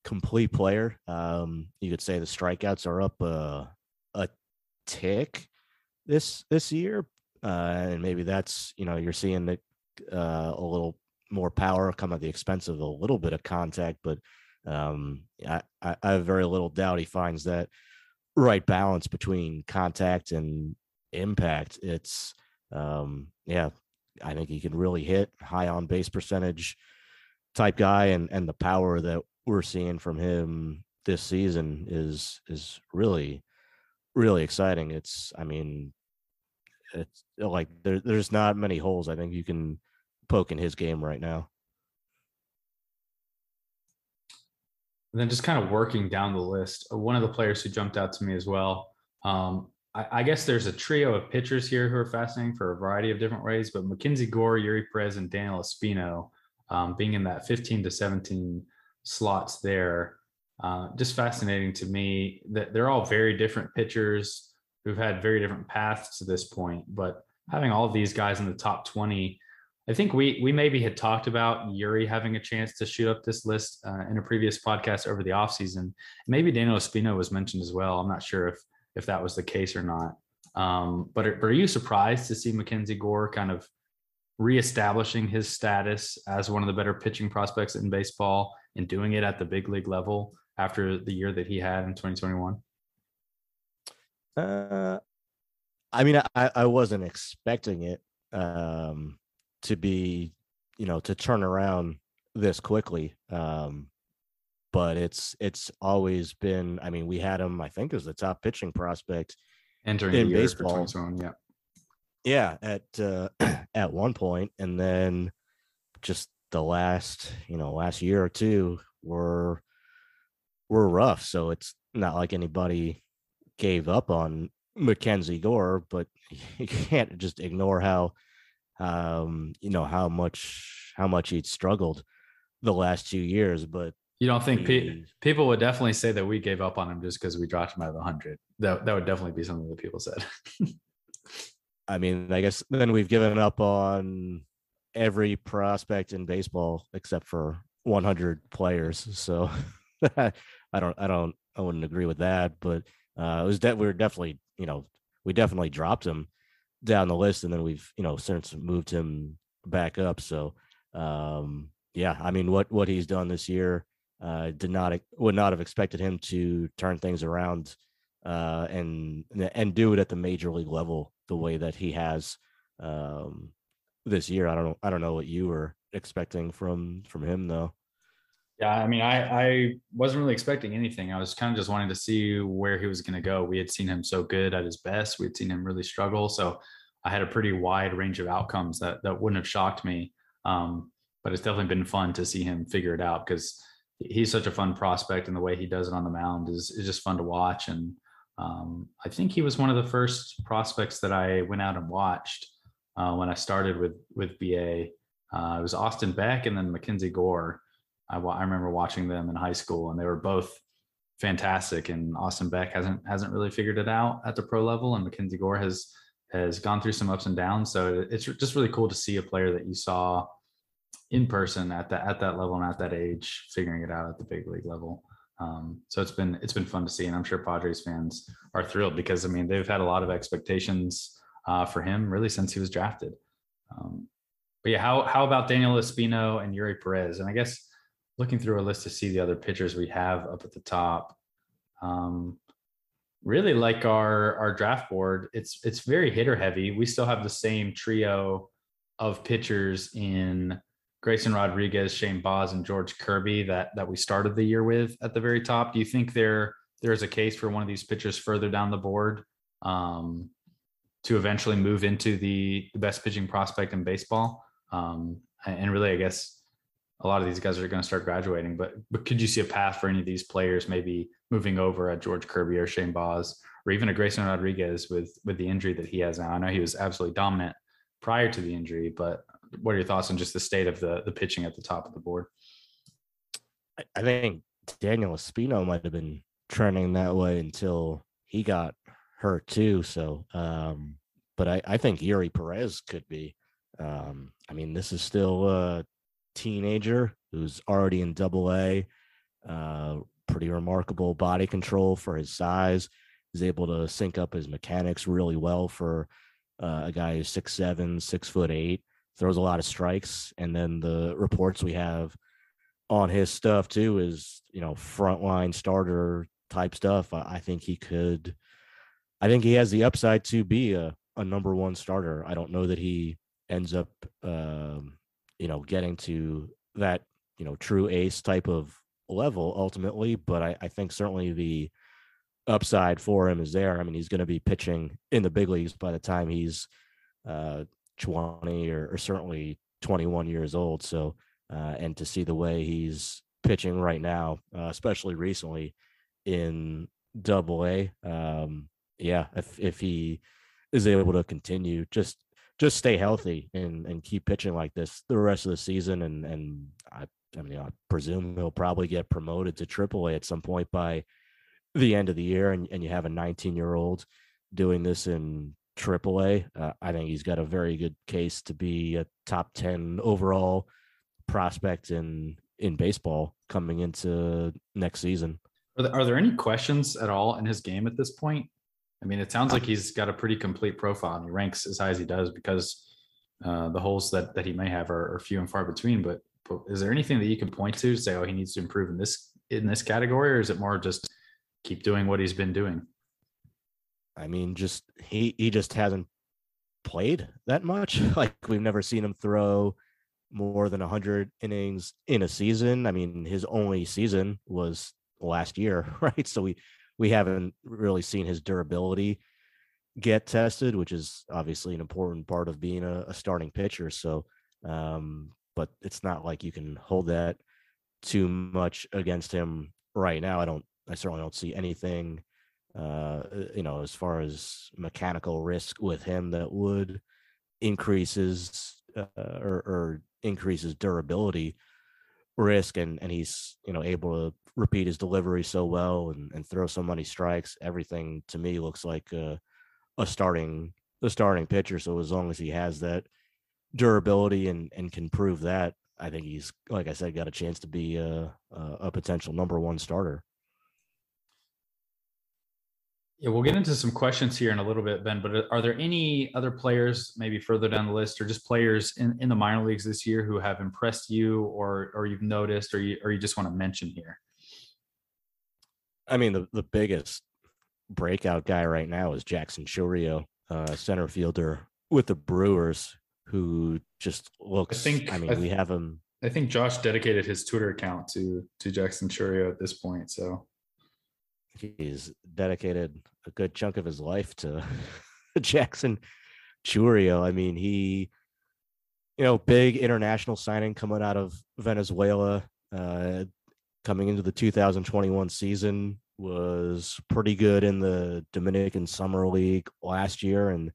complete player. You could say the strikeouts are up a tick this year. And maybe that's, you're seeing that a little more power come at the expense of a little bit of contact, but I have very little doubt he finds that right balance between contact and impact. It's I think he can really hit, high on base percentage type guy, and the power that we're seeing from him this season is really, really exciting. It's like there's not many holes I think you can poke in his game right now. And then just kind of working down the list, one of the players who jumped out to me as well, I guess there's a trio of pitchers here who are fascinating for a variety of different ways, but Mackenzie Gore, Yuri Perez, and Daniel Espino being in that 15 to 17 slots there, just fascinating to me that they're all very different pitchers who've had very different paths to this point, but having all of these guys in the top 20, I think we maybe had talked about Yuri having a chance to shoot up this list in a previous podcast over the offseason. Maybe Daniel Espino was mentioned as well. I'm not sure if that was the case or not. But are you surprised to see Mackenzie Gore kind of reestablishing his status as one of the better pitching prospects in baseball and doing it at the big league level after the year that he had in 2021? I wasn't expecting it. To be, to turn around this quickly. But it's always been, we had him, I think, as the top pitching prospect entering in baseball. At one point. And then just the last year or two were rough. So it's not like anybody gave up on Mackenzie Gore, but you can't just ignore how much he'd struggled the last 2 years. But you don't think people would definitely say that we gave up on him just because we dropped him out of 100? That would definitely be something that people said. I guess then we've given up on every prospect in baseball except for 100 players. So I wouldn't agree with that, but it was that we definitely dropped him down the list, and then we've since moved him back up. So what he's done this year, would not have expected him to turn things around and do it at the major league level the way that he has this year. I don't know what you were expecting from him though. I wasn't really expecting anything. I was kind of just wanting to see where he was going to go. We had seen him so good at his best. We had seen him really struggle. So I had a pretty wide range of outcomes that wouldn't have shocked me. But it's definitely been fun to see him figure it out because he's such a fun prospect, and the way he does it on the mound is just fun to watch. And I think he was one of the first prospects that I went out and watched when I started with BA. It was Austin Beck and then Mackenzie Gore. I remember watching them in high school, and they were both fantastic. And Austin Beck hasn't really figured it out at the pro level, and Mackenzie Gore has gone through some ups and downs. So it's just really cool to see a player that you saw in person at that level and at that age figuring it out at the big league level. So it's been fun to see, and I'm sure Padres fans are thrilled because they've had a lot of expectations for him really since he was drafted. But yeah, how about Daniel Espino and Yuri Perez? And I guess, looking through our list to see the other pitchers we have up at the top, really like our draft board, it's very hitter heavy. We still have the same trio of pitchers in Grayson Rodriguez, Shane Boz, and George Kirby that we started the year with at the very top. Do you think there's a case for one of these pitchers further down the board to eventually move into the best pitching prospect in baseball? And really, I guess, a lot of these guys are going to start graduating, but could you see a path for any of these players maybe moving over at George Kirby or Shane Boz, or even a Grayson Rodriguez with the injury that he has now? I know he was absolutely dominant prior to the injury, but what are your thoughts on just the state of the pitching at the top of the board? I think Daniel Espino might have been trending that way until he got hurt too. So, but I think Yuri Perez could be. I mean, this is still a teenager who's already in Double-A. Pretty remarkable body control for his size. He's able to sync up his mechanics really well for a guy who's 6'7", 6'8", throws a lot of strikes. And then the reports we have on his stuff too is, you know, frontline starter type stuff. I think he could. I think he has the upside to be a number one starter. I don't know that he ends up, you know, getting to that, you know, true ace type of level ultimately, but I think certainly the upside for him is there. I mean, he's going to be pitching in the big leagues by the time he's 20 or certainly 21 years old. So, and to see the way he's pitching right now, especially recently in Double-A, yeah, if he is able to continue, just stay healthy and keep pitching like this the rest of the season. And I mean, I presume he'll probably get promoted to Triple-A at some point by the end of the year. And you have a 19-year-old doing this in Triple-A. I think he's got a very good case to be a top 10 overall prospect in baseball coming into next season. Are there any questions at all in his game at this point? I mean, it sounds like he's got a pretty complete profile and he ranks as high as he does because the holes that he may have are few and far between, but is there anything that you can point to say, oh, he needs to improve in this category, or is it more just keep doing what he's been doing? I mean, just, he just hasn't played that much. Like, we've never seen him throw more than 100 innings in a season. I mean, his only season was last year, right? So we haven't really seen his durability get tested, which is obviously an important part of being a starting pitcher. So, but it's not like you can hold that too much against him right now. I certainly don't see anything, you know, as far as mechanical risk with him that would increase his or increase his durability risk. And he's, you know, able to repeat his delivery so well and throw so many strikes. Everything to me looks like the starting pitcher. So as long as he has that durability and can prove that, I think he's, like I said, got a chance to be a potential number one starter. Yeah, we'll get into some questions here in a little bit, Ben, but are there any other players maybe further down the list or just players in the minor leagues this year who have impressed you or you've noticed or you just want to mention here? I mean, the biggest breakout guy right now is Jackson Chourio, center fielder with the Brewers, who just looks, we have him. I think Josh dedicated his Twitter account to Jackson Chourio at this point, so. He's dedicated a good chunk of his life to Jackson Chourio. I mean, he, you know, big international signing coming out of Venezuela, coming into the 2021 season, was pretty good in the Dominican Summer League last year, and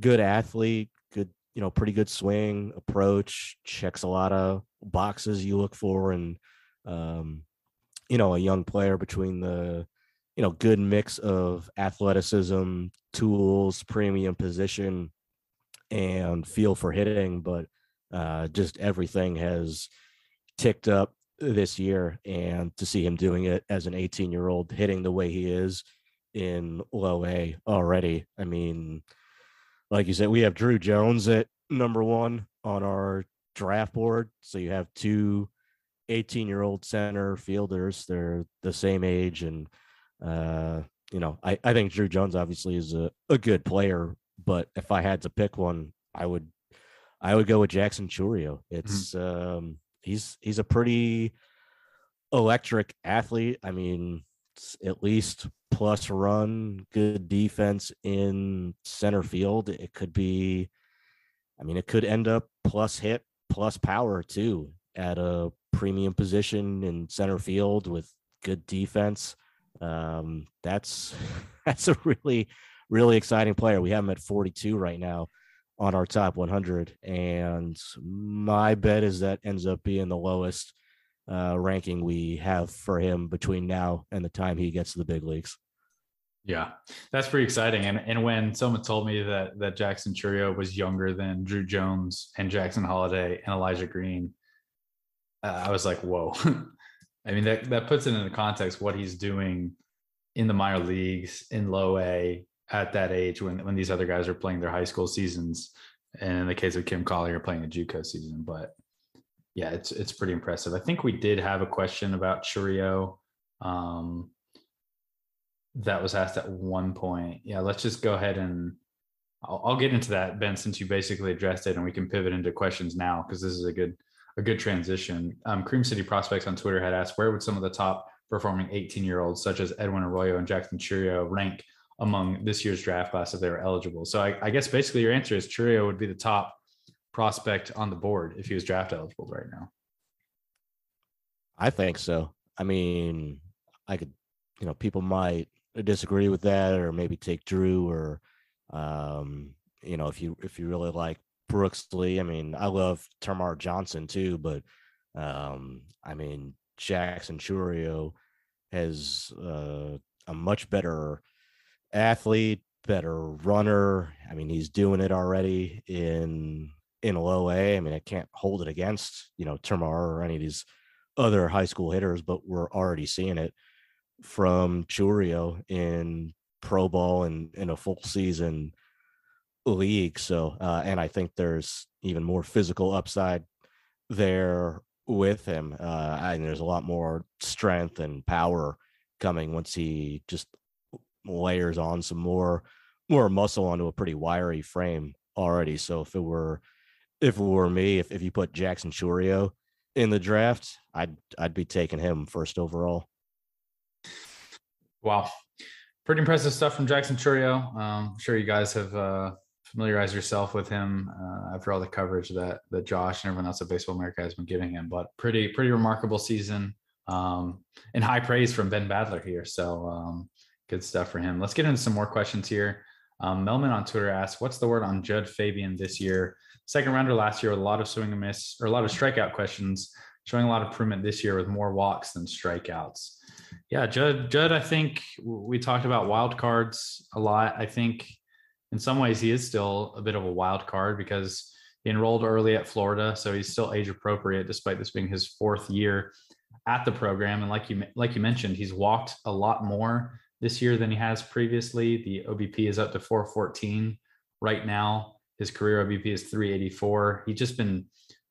good athlete, good, you know, pretty good swing, approach, checks a lot of boxes you look for, and, you know, a young player between the, you know, good mix of athleticism, tools, premium position, and feel for hitting, but just everything has ticked up this year. And to see him doing it as an 18-year-old, hitting the way he is in low A already. I mean, like you said, we have Druw Jones at number one on our draft board. So you have two 18-year-old center fielders. They're the same age. And, you know, I think Druw Jones obviously is a good player, but if I had to pick one, I would go with Jackson Chourio. It's, mm-hmm. He's a pretty electric athlete. I mean, at least plus run, good defense in center field. It could be, I mean, it could end up plus hit, plus power too. at a premium position in center field with good defense. That's a really, really exciting player. We have him at 42 right now on our top 100. And my bet is that ends up being the lowest ranking we have for him between now and the time he gets to the big leagues. Yeah, that's pretty exciting. And when someone told me that Jackson Churio was younger than Druw Jones and Jackson Holiday and Elijah Green, I was like, whoa. I mean, that puts it into context what he's doing in the minor leagues, in low A, at that age when these other guys are playing their high school seasons, and in the case of Cam Collier playing the JUCO season. But yeah, it's pretty impressive. I think we did have a question about Churio that was asked at one point. Yeah, let's just go ahead and I'll get into that, Ben, since you basically addressed it, and we can pivot into questions now because this is a good transition. Cream City Prospects on Twitter had asked, where would some of the top performing 18-year-olds such as Edwin Arroyo and Jackson Churio rank among this year's draft class if they were eligible? So I guess basically your answer is Churio would be the top prospect on the board if he was draft eligible right now. I think so. I mean, I could, people might disagree with that or maybe take Druw or, if you really like Brooks Lee. I mean, I love Termarr Johnson too, but Jackson Churio has a much better athlete, better runner. I mean, he's doing it already in low A. I mean, I can't hold it against, Termarr or any of these other high school hitters, but we're already seeing it from Churio in pro ball and in a full season league. So, and I think there's even more physical upside there with him. And there's a lot more strength and power coming once he just layers on some more muscle onto a pretty wiry frame already. So if it were me, if you put Jackson Churio in the draft, I'd be taking him first overall. Wow. Pretty impressive stuff from Jackson Churio. I'm sure you guys have familiarized yourself with him after all the coverage that Josh and everyone else at Baseball America has been giving him, but pretty remarkable season, and high praise from Ben Badler here. So, good stuff for him. Let's get into some more questions here. Melman on Twitter asks, what's the word on Judd Fabian this year? Second rounder last year with a lot of swing and miss, or a lot of strikeout questions, showing a lot of improvement this year with more walks than strikeouts. Yeah, Judd, I think we talked about wild cards a lot. I think in some ways he is still a bit of a wild card because he enrolled early at Florida, so he's still age appropriate despite this being his fourth year at the program. And like you mentioned, he's walked a lot more this year than he has previously. The OBP is up to 414 right now. His career OBP is 384. He's just been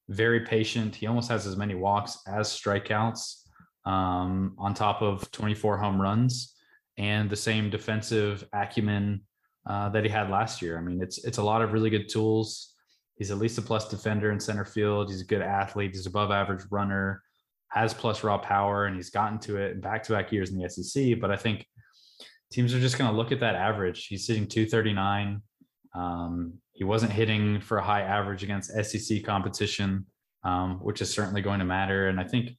very patient. He almost has as many walks as strikeouts, on top of 24 home runs and the same defensive acumen that he had last year. I mean, it's a lot of really good tools. He's at least a plus defender in center field. He's a good athlete. He's above average runner, has plus raw power, and he's gotten to it in back-to-back years in the SEC. But I think teams are just going to look at that average. He's sitting 239. He wasn't hitting for a high average against SEC competition, which is certainly going to matter. And I think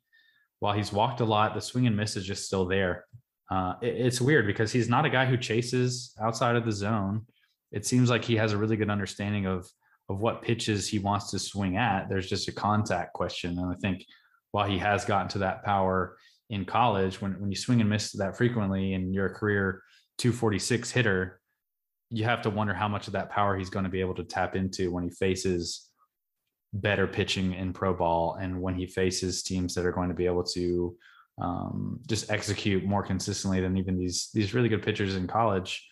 while he's walked a lot, the swing and miss is just still there. It's weird because he's not a guy who chases outside of the zone. It seems like he has a really good understanding of what pitches he wants to swing at. There's just a contact question. And I think while he has gotten to that power in college, when you swing and miss that frequently and you're a career 246 hitter, you have to wonder how much of that power he's going to be able to tap into when he faces better pitching in pro ball and when he faces teams that are going to be able to just execute more consistently than even these really good pitchers in college.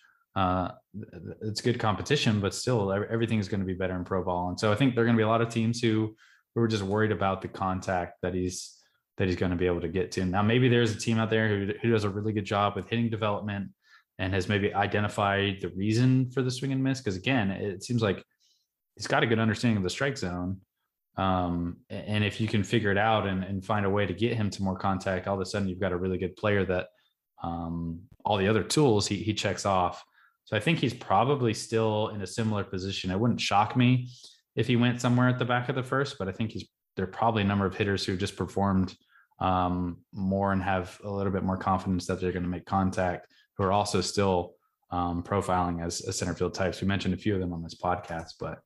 It's good competition, but still everything is going to be better in pro ball. And so I think there are going to be a lot of teams who are just worried about the contact that he's going to be able to get to. Now, maybe there's a team out there who does a really good job with hitting development and has maybe identified the reason for the swing and miss. Because again, it seems like he's got a good understanding of the strike zone. And if you can figure it out and find a way to get him to more contact, all of a sudden you've got a really good player that all the other tools he checks off. So I think he's probably still in a similar position. It wouldn't shock me if he went somewhere at the back of the first, but I think he's there are probably a number of hitters who just performed more and have a little bit more confidence that they're going to make contact, who are also still profiling as center field types. We mentioned a few of them on this podcast, but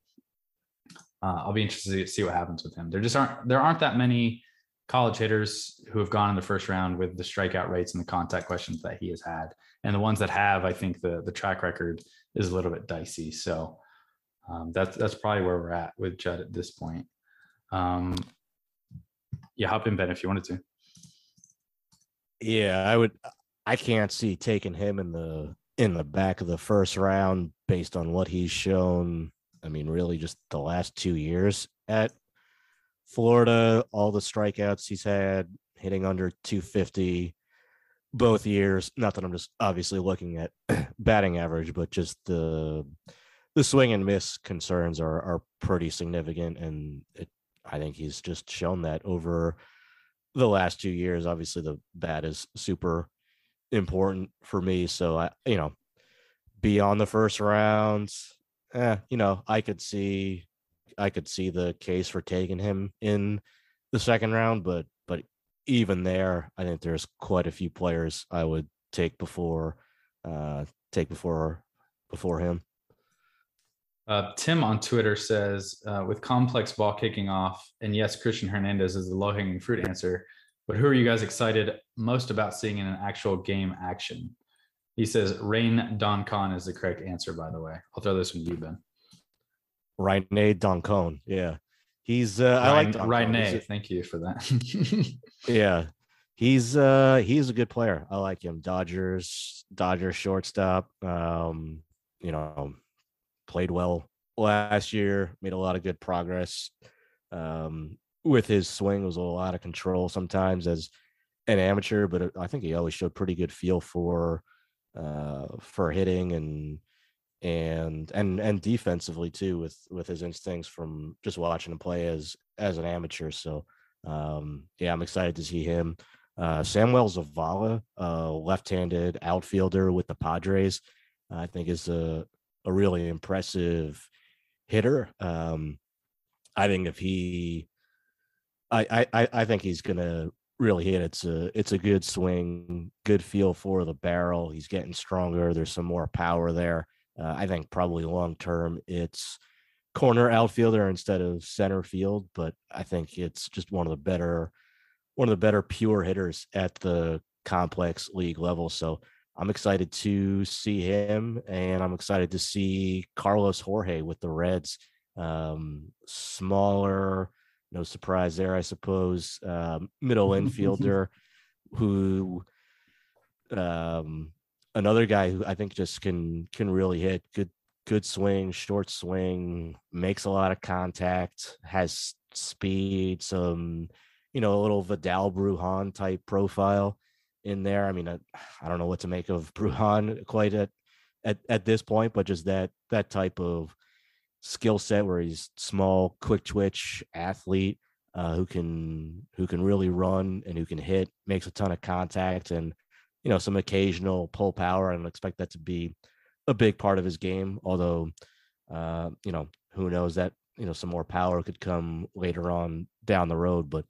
I'll be interested to see what happens with him. There aren't that many college hitters who have gone in the first round with the strikeout rates and the contact questions that he has had. And the ones that have, I think the track record is a little bit dicey. So that's probably where we're at with Judd at this point. Yeah, hop in, Ben, if you wanted to. Yeah, I can't see taking him in the back of the first round based on what he's shown. I mean, really just the last 2 years at Florida, all the strikeouts he's had, hitting under 250 both years. Not that I'm just obviously looking at batting average, but just the swing and miss concerns are pretty significant. And I think he's just shown that over the last 2 years. Obviously, the bat is super important for me. So, beyond the first round, I could see the case for taking him in the second round. But even there, I think there's quite a few players I would take before him. Tim on Twitter says, with complex ball kicking off, and yes, Christian Hernandez is the low-hanging fruit answer, but who are you guys excited most about seeing in an actual game action? He says, Rain Doncon is the correct answer, by the way. I'll throw this one to you, Ben. Rainé Doncon, yeah. He's Rainé, thank you for that. Yeah. He's a good player. I like him. Dodgers shortstop. Played well last year, made a lot of good progress with his swing. Was a lot of control sometimes as an amateur, but I think he always showed pretty good feel for hitting and defensively too, with his instincts from just watching him play as an amateur. So I'm excited to see him. Samuel Zavala, left-handed outfielder with the Padres, I think is a really impressive hitter. I think if he, I think he's going to really hit. It's a good swing, good feel for the barrel. He's getting stronger. There's some more power there. I think probably long-term it's corner outfielder instead of center field, but I think it's just one of the better pure hitters at the complex league level. So I'm excited to see him, and I'm excited to see Carlos Jorge with the Reds. Smaller, no surprise there, I suppose. Middle infielder who another guy who I think just can really hit. Good swing, short swing, makes a lot of contact, has speed, some, a little Vidal Brujan type profile in there. I mean, I don't know what to make of Brujan quite at this point, but just that type of skill set where he's small, quick twitch athlete who can really run and who can hit, makes a ton of contact, and some occasional pull power. I don't expect that to be a big part of his game, although who knows that some more power could come later on down the road. But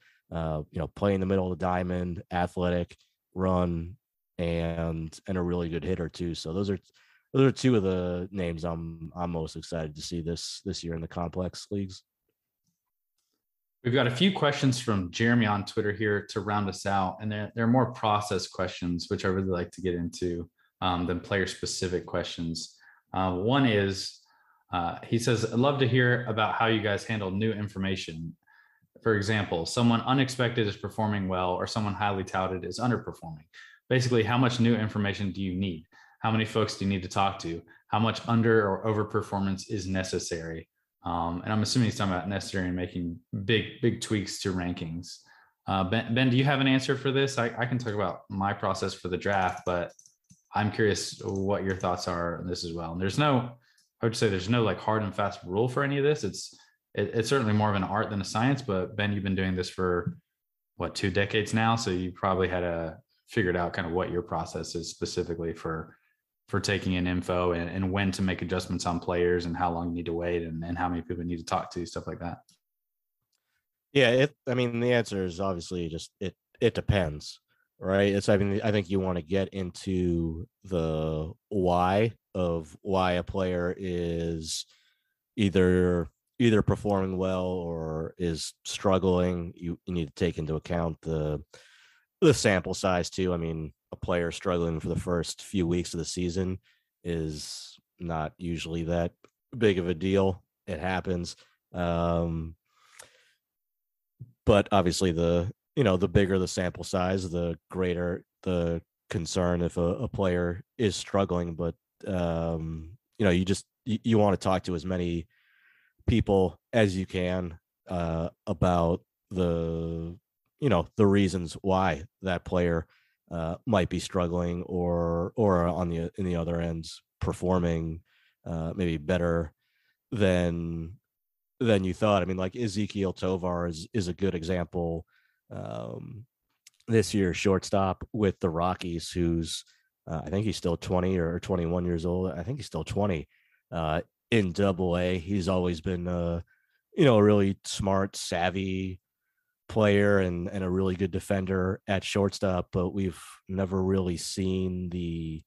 playing the middle of the diamond, athletic, run, and a really good hitter too. So those are two of the names I'm most excited to see this year in the complex leagues. We've got a few questions from Jeremy on Twitter here to round us out, and they're more process questions, which I really like to get into than player specific questions. One is he says, I'd love to hear about how you guys handle new information. For example, someone unexpected is performing well, or someone highly touted is underperforming. Basically, how much new information do you need? How many folks do you need to talk to? How much under or over performance is necessary? And I'm assuming he's talking about necessary and making big tweaks to rankings. Ben, do you have an answer for this? I can talk about my process for the draft, but I'm curious what your thoughts are on this as well. And there's no like hard and fast rule for any of this. It's certainly more of an art than a science, but Ben, you've been doing this for 2 decades now. So you probably had figured out kind of what your process is specifically for taking in info and when to make adjustments on players and how long you need to wait and how many people you need to talk to, stuff like that. Yeah, I mean, the answer is obviously just it depends, right? It's, I mean, I think you want to get into the why of why a player is either performing well or is struggling. You need to take into account the sample size too. I mean, a player struggling for the first few weeks of the season is not usually that big of a deal. It happens. But obviously the bigger the sample size, the greater the concern if a player is struggling. But you want to talk to as many people as you can about the reasons why that player might be struggling or in the other end performing maybe better than you thought. I mean, like Ezekiel Tovar is a good example this year, shortstop with the Rockies, who's I think he's still 20 or 21 years old. I think he's still 20 in Double-A. He's always been a really smart, savvy player and a really good defender at shortstop, but we've never really seen the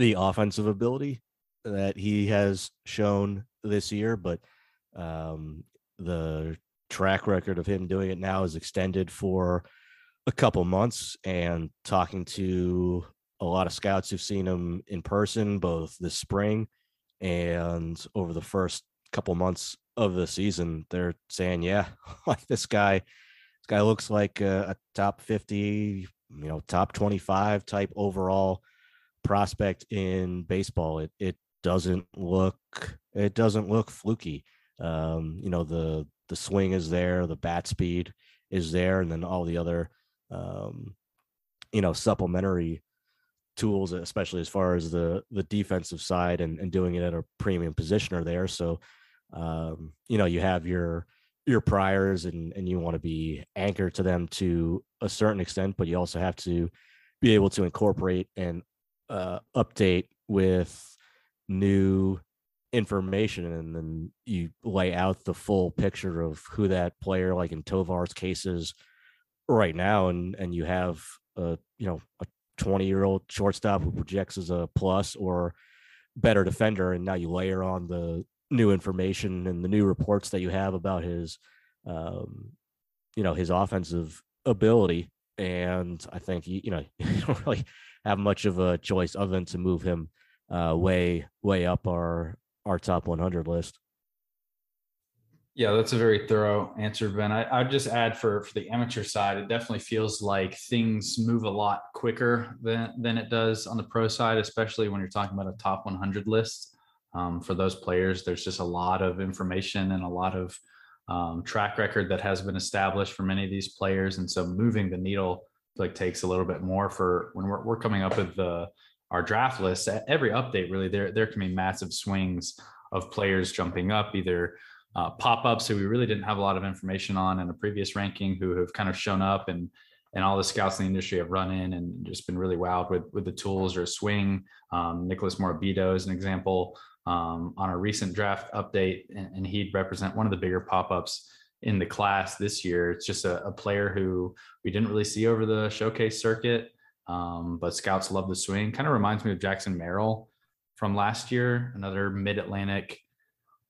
offensive ability that he has shown this year. But the track record of him doing it now is extended for a couple months, and talking to a lot of scouts who've seen him in person both this spring and over the first couple months of the season, they're saying, yeah, like this guy looks like a top 50, top 25 type overall prospect in baseball. It doesn't look fluky. The swing is there, the bat speed is there, and then all the other supplementary tools, especially as far as the defensive side and doing it at a premium position, are there. So you have your priors and you want to be anchored to them to a certain extent, but you also have to be able to incorporate and update with new information, and then you lay out the full picture of who that player, like in Tovar's cases right now, and you have a 20-year-old shortstop who projects as a plus or better defender, and now you layer on the new information and the new reports that you have about his his offensive ability. And I think you don't really have much of a choice other than to move him way up our top 100 list. Yeah, that's a very thorough answer, Ben. I'd just add for the amateur side, it definitely feels like things move a lot quicker than it does on the pro side, especially when you're talking about a top 100 list. For those players, there's just a lot of information and a lot of track record that has been established for many of these players. And so moving the needle takes a little bit more for when we're coming up with our draft lists. Every update, really, there can be massive swings of players jumping up, either pop-ups who we really didn't have a lot of information on in a previous ranking, who have kind of shown up, and all the scouts in the industry have run in and just been really wowed with the tools or swing. Nicholas Morbido is an example on a recent draft update, and he'd represent one of the bigger pop-ups in the class this year. It's just a player who we didn't really see over the showcase circuit, but scouts love the swing. Kind of reminds me of Jackson Merrill from last year, another mid-Atlantic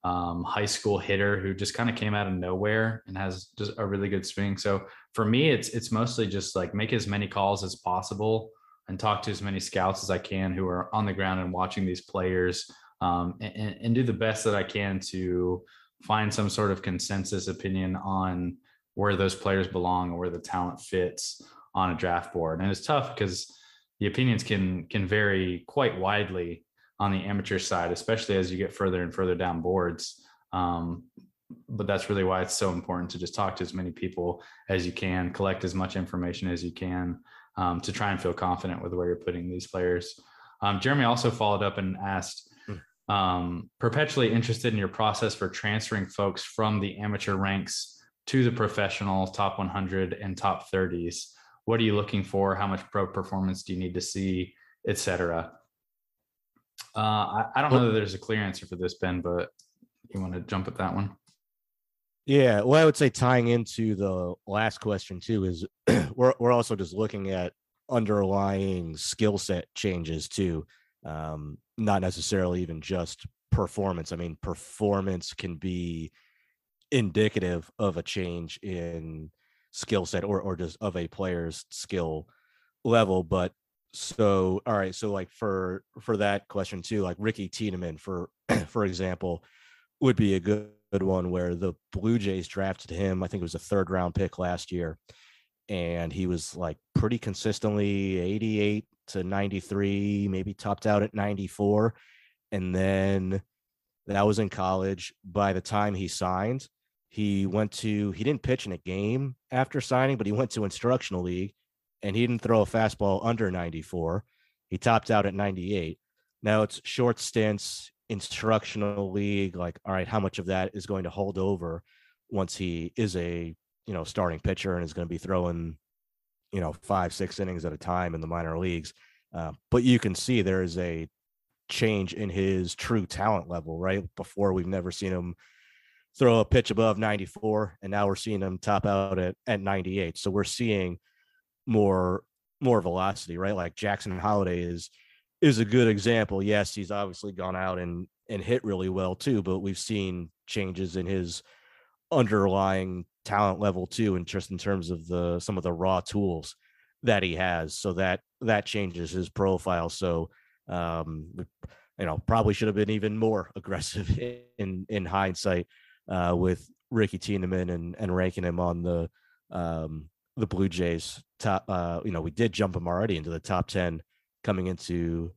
high school hitter who just kind of came out of nowhere and has just a really good swing. So for me, it's mostly just make as many calls as possible and talk to as many scouts as I can who are on the ground and watching these players, and do the best that I can to find some sort of consensus opinion on where those players belong or where the talent fits on a draft board. And it's tough because the opinions can vary quite widely on the amateur side, especially as you get further and further down boards. But that's really why it's so important to just talk to as many people as you can, collect as much information as you can, to try and feel confident with where you're putting these players. Jeremy also followed up and asked, perpetually interested in your process for transferring folks from the amateur ranks to the professional top 100 and top 30s. What are you looking for? How much pro performance do you need to see, et cetera? I don't know that there's a clear answer for this, Ben, but you want to jump at that one? Yeah, well, I would say tying into the last question too is we're also just looking at underlying skill set changes too, not necessarily even just performance. I mean, performance can be indicative of a change in skill set or just of a player's skill level. But so, all right, so like for that question too, like Ricky Tiedemann, for example, would be a good one where the Blue Jays drafted him. I think it was a third round pick last year, and he was like pretty consistently 88 to 93, maybe topped out at 94. And then that was in college. By the time he signed, he didn't pitch in a game after signing, but he went to instructional league and he didn't throw a fastball under 94. He topped out at 98. Now it's short stints, instructional league, like, all right, how much of that is going to hold over once he is a, starting pitcher and is going to be throwing, 5-6 innings at a time in the minor leagues. But you can see there is a change in his true talent level, right? Before, we've never seen him throw a pitch above 94, and now we're seeing him top out at 98. So we're seeing more velocity, right? Like Jackson Holiday is a good example. Yes, he's obviously gone out and hit really well too, but we've seen changes in his underlying talent level too, and just in terms of some of the raw tools that he has. So that changes his profile. So probably should have been even more aggressive in hindsight with Ricky Tiedemann and ranking him on the Blue Jays top. We did jump him already into the top 10 coming into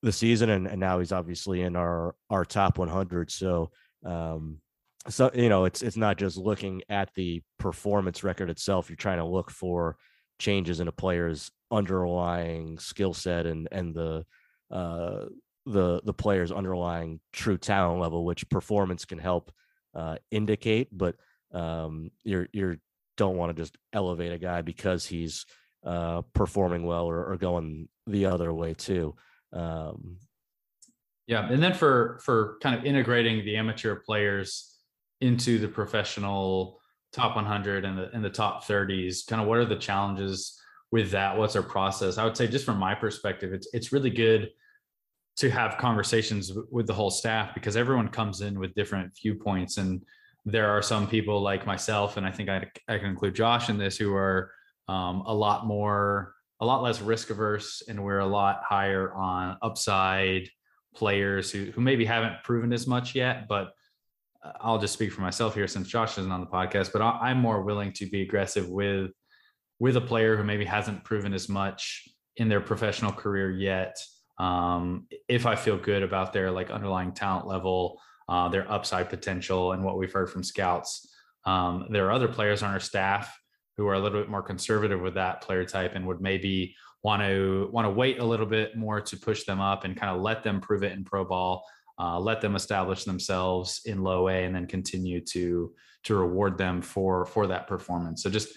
the season, and now he's obviously in our top 100. So, it's not just looking at the performance record itself. You're trying to look for changes in a player's underlying skill set and the player's underlying true talent level, which performance can help indicate. But you don't want to just elevate a guy because he's performing well or going the other way too. Yeah, and then for kind of integrating the amateur players into the professional top 100 and the top 30s, kind of what are the challenges with that? What's our process? I would say, just from my perspective, it's really good to have conversations with the whole staff, because everyone comes in with different viewpoints. And there are some people like myself, and I think I can include Josh in this, who are a lot less risk averse, and we're a lot higher on upside players who maybe haven't proven as much yet. But I'll just speak for myself here, since Josh isn't on the podcast, but I'm more willing to be aggressive with a player who maybe hasn't proven as much in their professional career yet. If I feel good about their like underlying talent level, their upside potential, and what we've heard from scouts. There are other players on our staff who are a little bit more conservative with that player type, and would maybe want to wait a little bit more to push them up and kind of let them prove it in pro ball, let them establish themselves in low A, and then continue to reward them for that performance. So just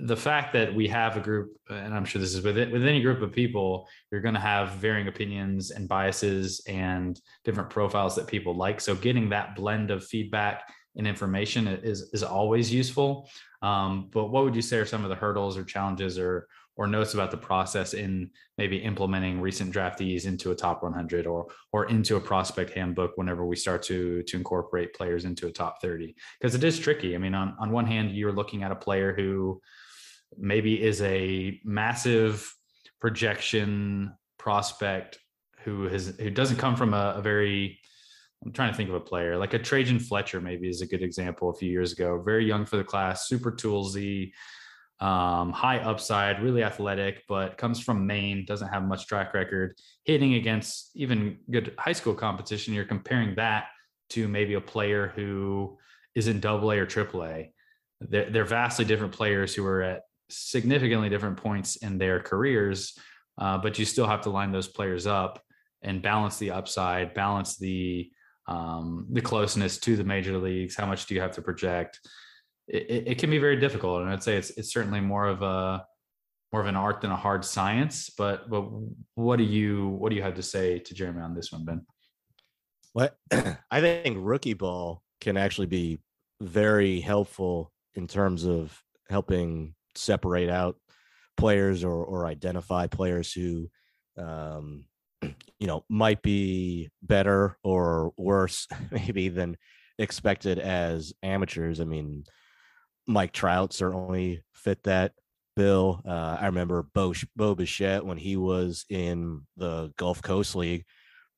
the fact that we have a group, and I'm sure this is with any group of people, you're going to have varying opinions and biases and different profiles that people like. So getting that blend of feedback and information is always useful. But what would you say are some of the hurdles or challenges or notes about the process in maybe implementing recent draftees into a top 100 or into a prospect handbook whenever we start to incorporate players into a top 30? Because it is tricky. I mean, on one hand, you're looking at a player who maybe is a massive projection prospect who doesn't come from a very, I'm trying to think of a player like a Trajan Fletcher, maybe, is a good example a few years ago, very young for the class, super toolsy, high upside, really athletic, but comes from Maine, doesn't have much track record, hitting against even good high school competition. You're comparing that to maybe a player who is in AA or AAA. They're vastly different players who are at significantly different points in their careers, but you still have to line those players up and balance the upside, balance the closeness to the major leagues. How much do you have to project? It can be very difficult, and I'd say it's certainly more of an art than a hard science. But what do you have to say to Jeremy on this one, Ben? Well, I think rookie ball can actually be very helpful in terms of helping separate out players or identify players who, you know, might be better or worse maybe than expected as amateurs. I mean, Mike Trout certainly fit that bill. I remember Bo Bichette when he was in the Gulf Coast League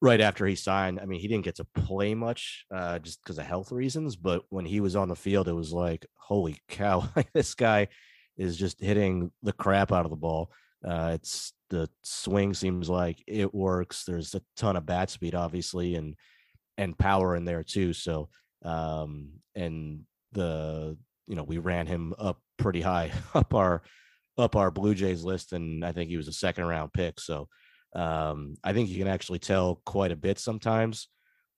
right after he signed. I mean, he didn't get to play much just because of health reasons, but when he was on the field, it was like, holy cow, this guy is just hitting the crap out of the ball. It's the swing seems like it works. There's a ton of bat speed, obviously, and power in there too. So, and the, you know, we ran him up pretty high up our Blue Jays list. And I think he was a second round pick. So I think you can actually tell quite a bit sometimes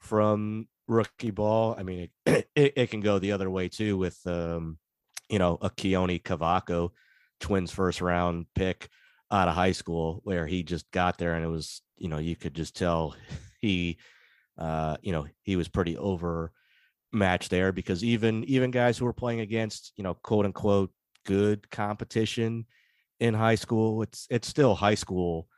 from rookie ball. I mean, it can go the other way too with, you know, a Keone Cavaco, Twins first round pick out of high school, where he just got there and it was, you know, you could just tell he, you know, he was pretty overmatched there, because even guys who were playing against, you know, quote unquote good competition in high school, it's still high school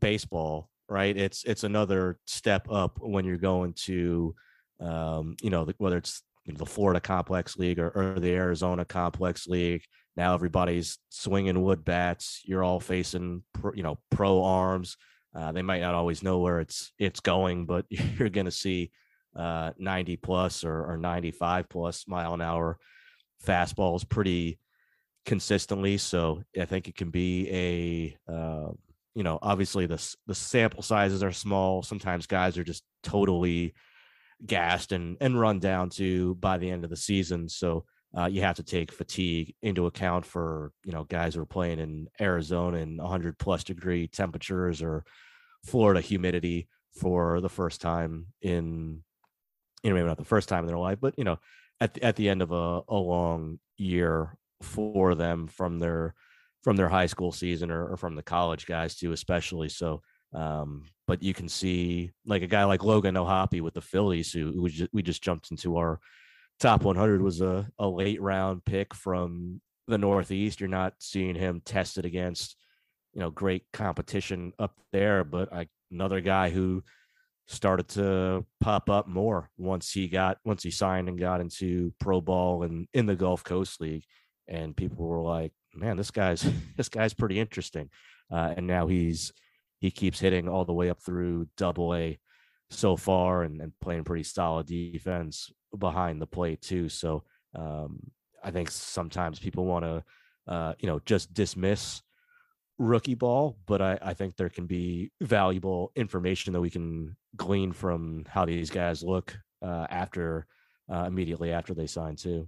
baseball, right? It's another step up when you're going to, you know, whether it's the Florida Complex League or the Arizona Complex League. Now everybody's swinging wood bats. You're all facing, you know, pro arms. They might not always know where it's going, but you're going to see 90 plus or 95 plus mile an hour fastballs pretty consistently. So I think it can be a, you know, obviously the sample sizes are small. Sometimes guys are just totally gassed and run down to by the end of the season. So you have to take fatigue into account for, you know, guys who are playing in Arizona in 100 plus degree temperatures or Florida humidity for the first time in, you know, maybe not the first time in their life, but, you know, at the end of a long year for them from their high school season or from the college guys too, especially. So, but you can see like a guy like Logan O'Hoppe with the Phillies, who we just jumped into our top 100, was a late round pick from the Northeast. You're not seeing him tested against, you know, great competition up there, but another guy who started to pop up more once he signed and got into pro ball and in the Gulf Coast League. And people were like, man, this guy's pretty interesting. And now he keeps hitting all the way up through Double-A so far and playing pretty solid defense behind the plate too. So I think sometimes people want to, you know, just dismiss rookie ball, but I think there can be valuable information that we can glean from how these guys look immediately after they sign too.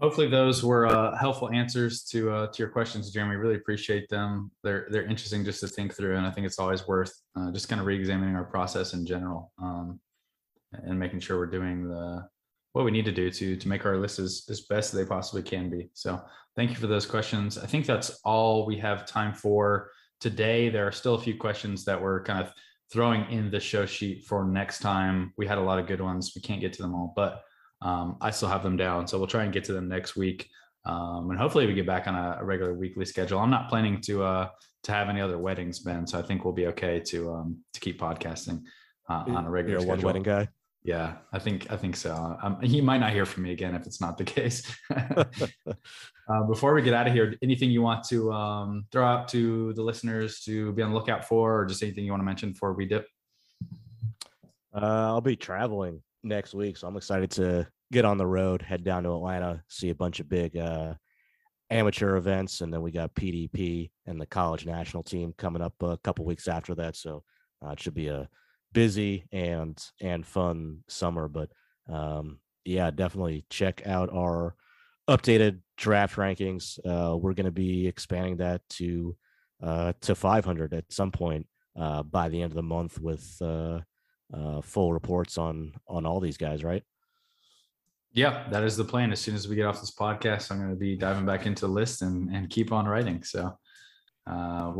Hopefully those were helpful answers to your questions, Jeremy. Really appreciate them. They're interesting just to think through, and I think it's always worth just kind of reexamining our process in general, and making sure we're doing what we need to do to make our lists as best as they possibly can be. So thank you for those questions. I think that's all we have time for today. There are still a few questions that we're kind of throwing in the show sheet for next time. We had a lot of good ones. We can't get to them all, but I still have them down, so we'll try and get to them next week, and hopefully we get back on a regular weekly schedule. I'm not planning to have any other weddings, Ben, so I think we'll be okay to keep podcasting on a regular schedule. One wedding guy. Yeah, I think so. He might not hear from me again if it's not the case. Before we get out of here, anything you want to throw out to the listeners to be on the lookout for, or just anything you want to mention before we dip? I'll be traveling next week, so I'm excited to get on the road, head down to Atlanta, see a bunch of big amateur events, and then we got PDP and the college national team coming up a couple weeks after that. So it should be a busy and fun summer. But yeah, definitely check out our updated draft rankings. We're going to be expanding that to 500 at some point by the end of the month with full reports on all these guys, right? Yeah, that is the plan. As soon as we get off this podcast, I'm going to be diving back into the list and keep on writing. So I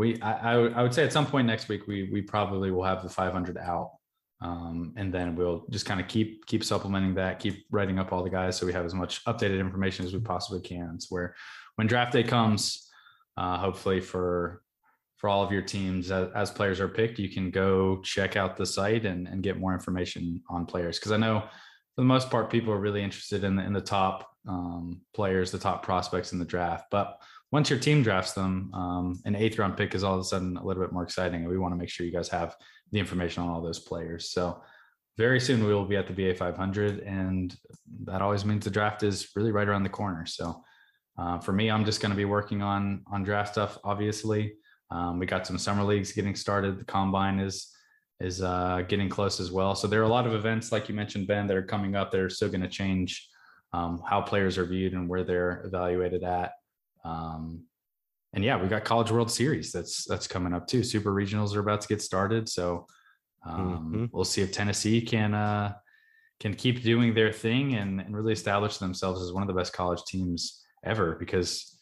would say at some point next week we probably will have the 500 out And then we'll just kind of keep supplementing that, keep writing up all the guys so we have as much updated information as we possibly can. So where when draft day comes, hopefully for all of your teams, as players are picked, you can go check out the site and get more information on players. Because I know for the most part, people are really interested in the top players, the top prospects in the draft. But once your team drafts them, an 8th round pick is all of a sudden a little bit more exciting. And we want to make sure you guys have the information on all those players. So very soon we will be at the VA 500. And that always means the draft is really right around the corner. So for me, I'm just going to be working on draft stuff, obviously. We got some summer leagues getting started. The combine is getting close as well. So there are a lot of events, like you mentioned, Ben, that are coming up that are still going to change how players are viewed and where they're evaluated at. And yeah, we got College World Series that's coming up too. Super regionals are about to get started. So we'll see if Tennessee can keep doing their thing and really establish themselves as one of the best college teams ever, because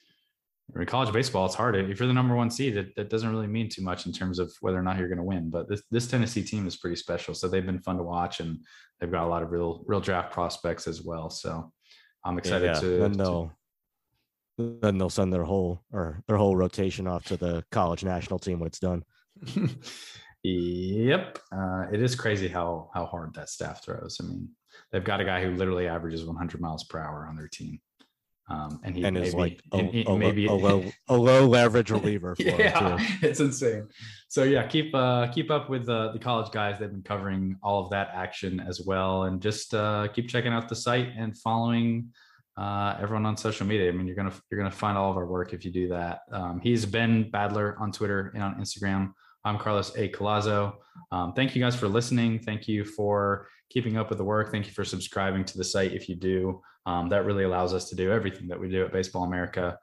in college baseball, it's hard. If you're the number one seed, that doesn't really mean too much in terms of whether or not you're going to win. But this Tennessee team is pretty special. So they've been fun to watch, and they've got a lot of real draft prospects as well. So I'm excited to. Then they'll send their whole rotation off to the college national team when it's done. Yep, it is crazy how hard that staff throws. I mean, they've got a guy who literally averages 100 miles per hour on their team. And he's maybe a low leverage reliever. It's insane. So yeah, keep up with the college guys. They've been covering all of that action as well. And just keep checking out the site and following everyone on social media. I mean, you're going to find all of our work if you do that. He's Ben Badler on Twitter and on Instagram. I'm Carlos A. Collazo. Thank you guys for listening. Thank you for keeping up with the work. Thank you for subscribing to the site. If you do, that really allows us to do everything that we do at Baseball America.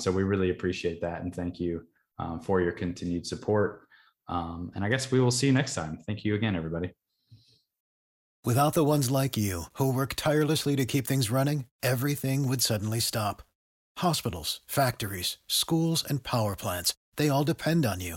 So we really appreciate that. And thank you for your continued support. And I guess we will see you next time. Thank you again, everybody. Without the ones like you who work tirelessly to keep things running, everything would suddenly stop. Hospitals, factories, schools, and power plants, they all depend on you.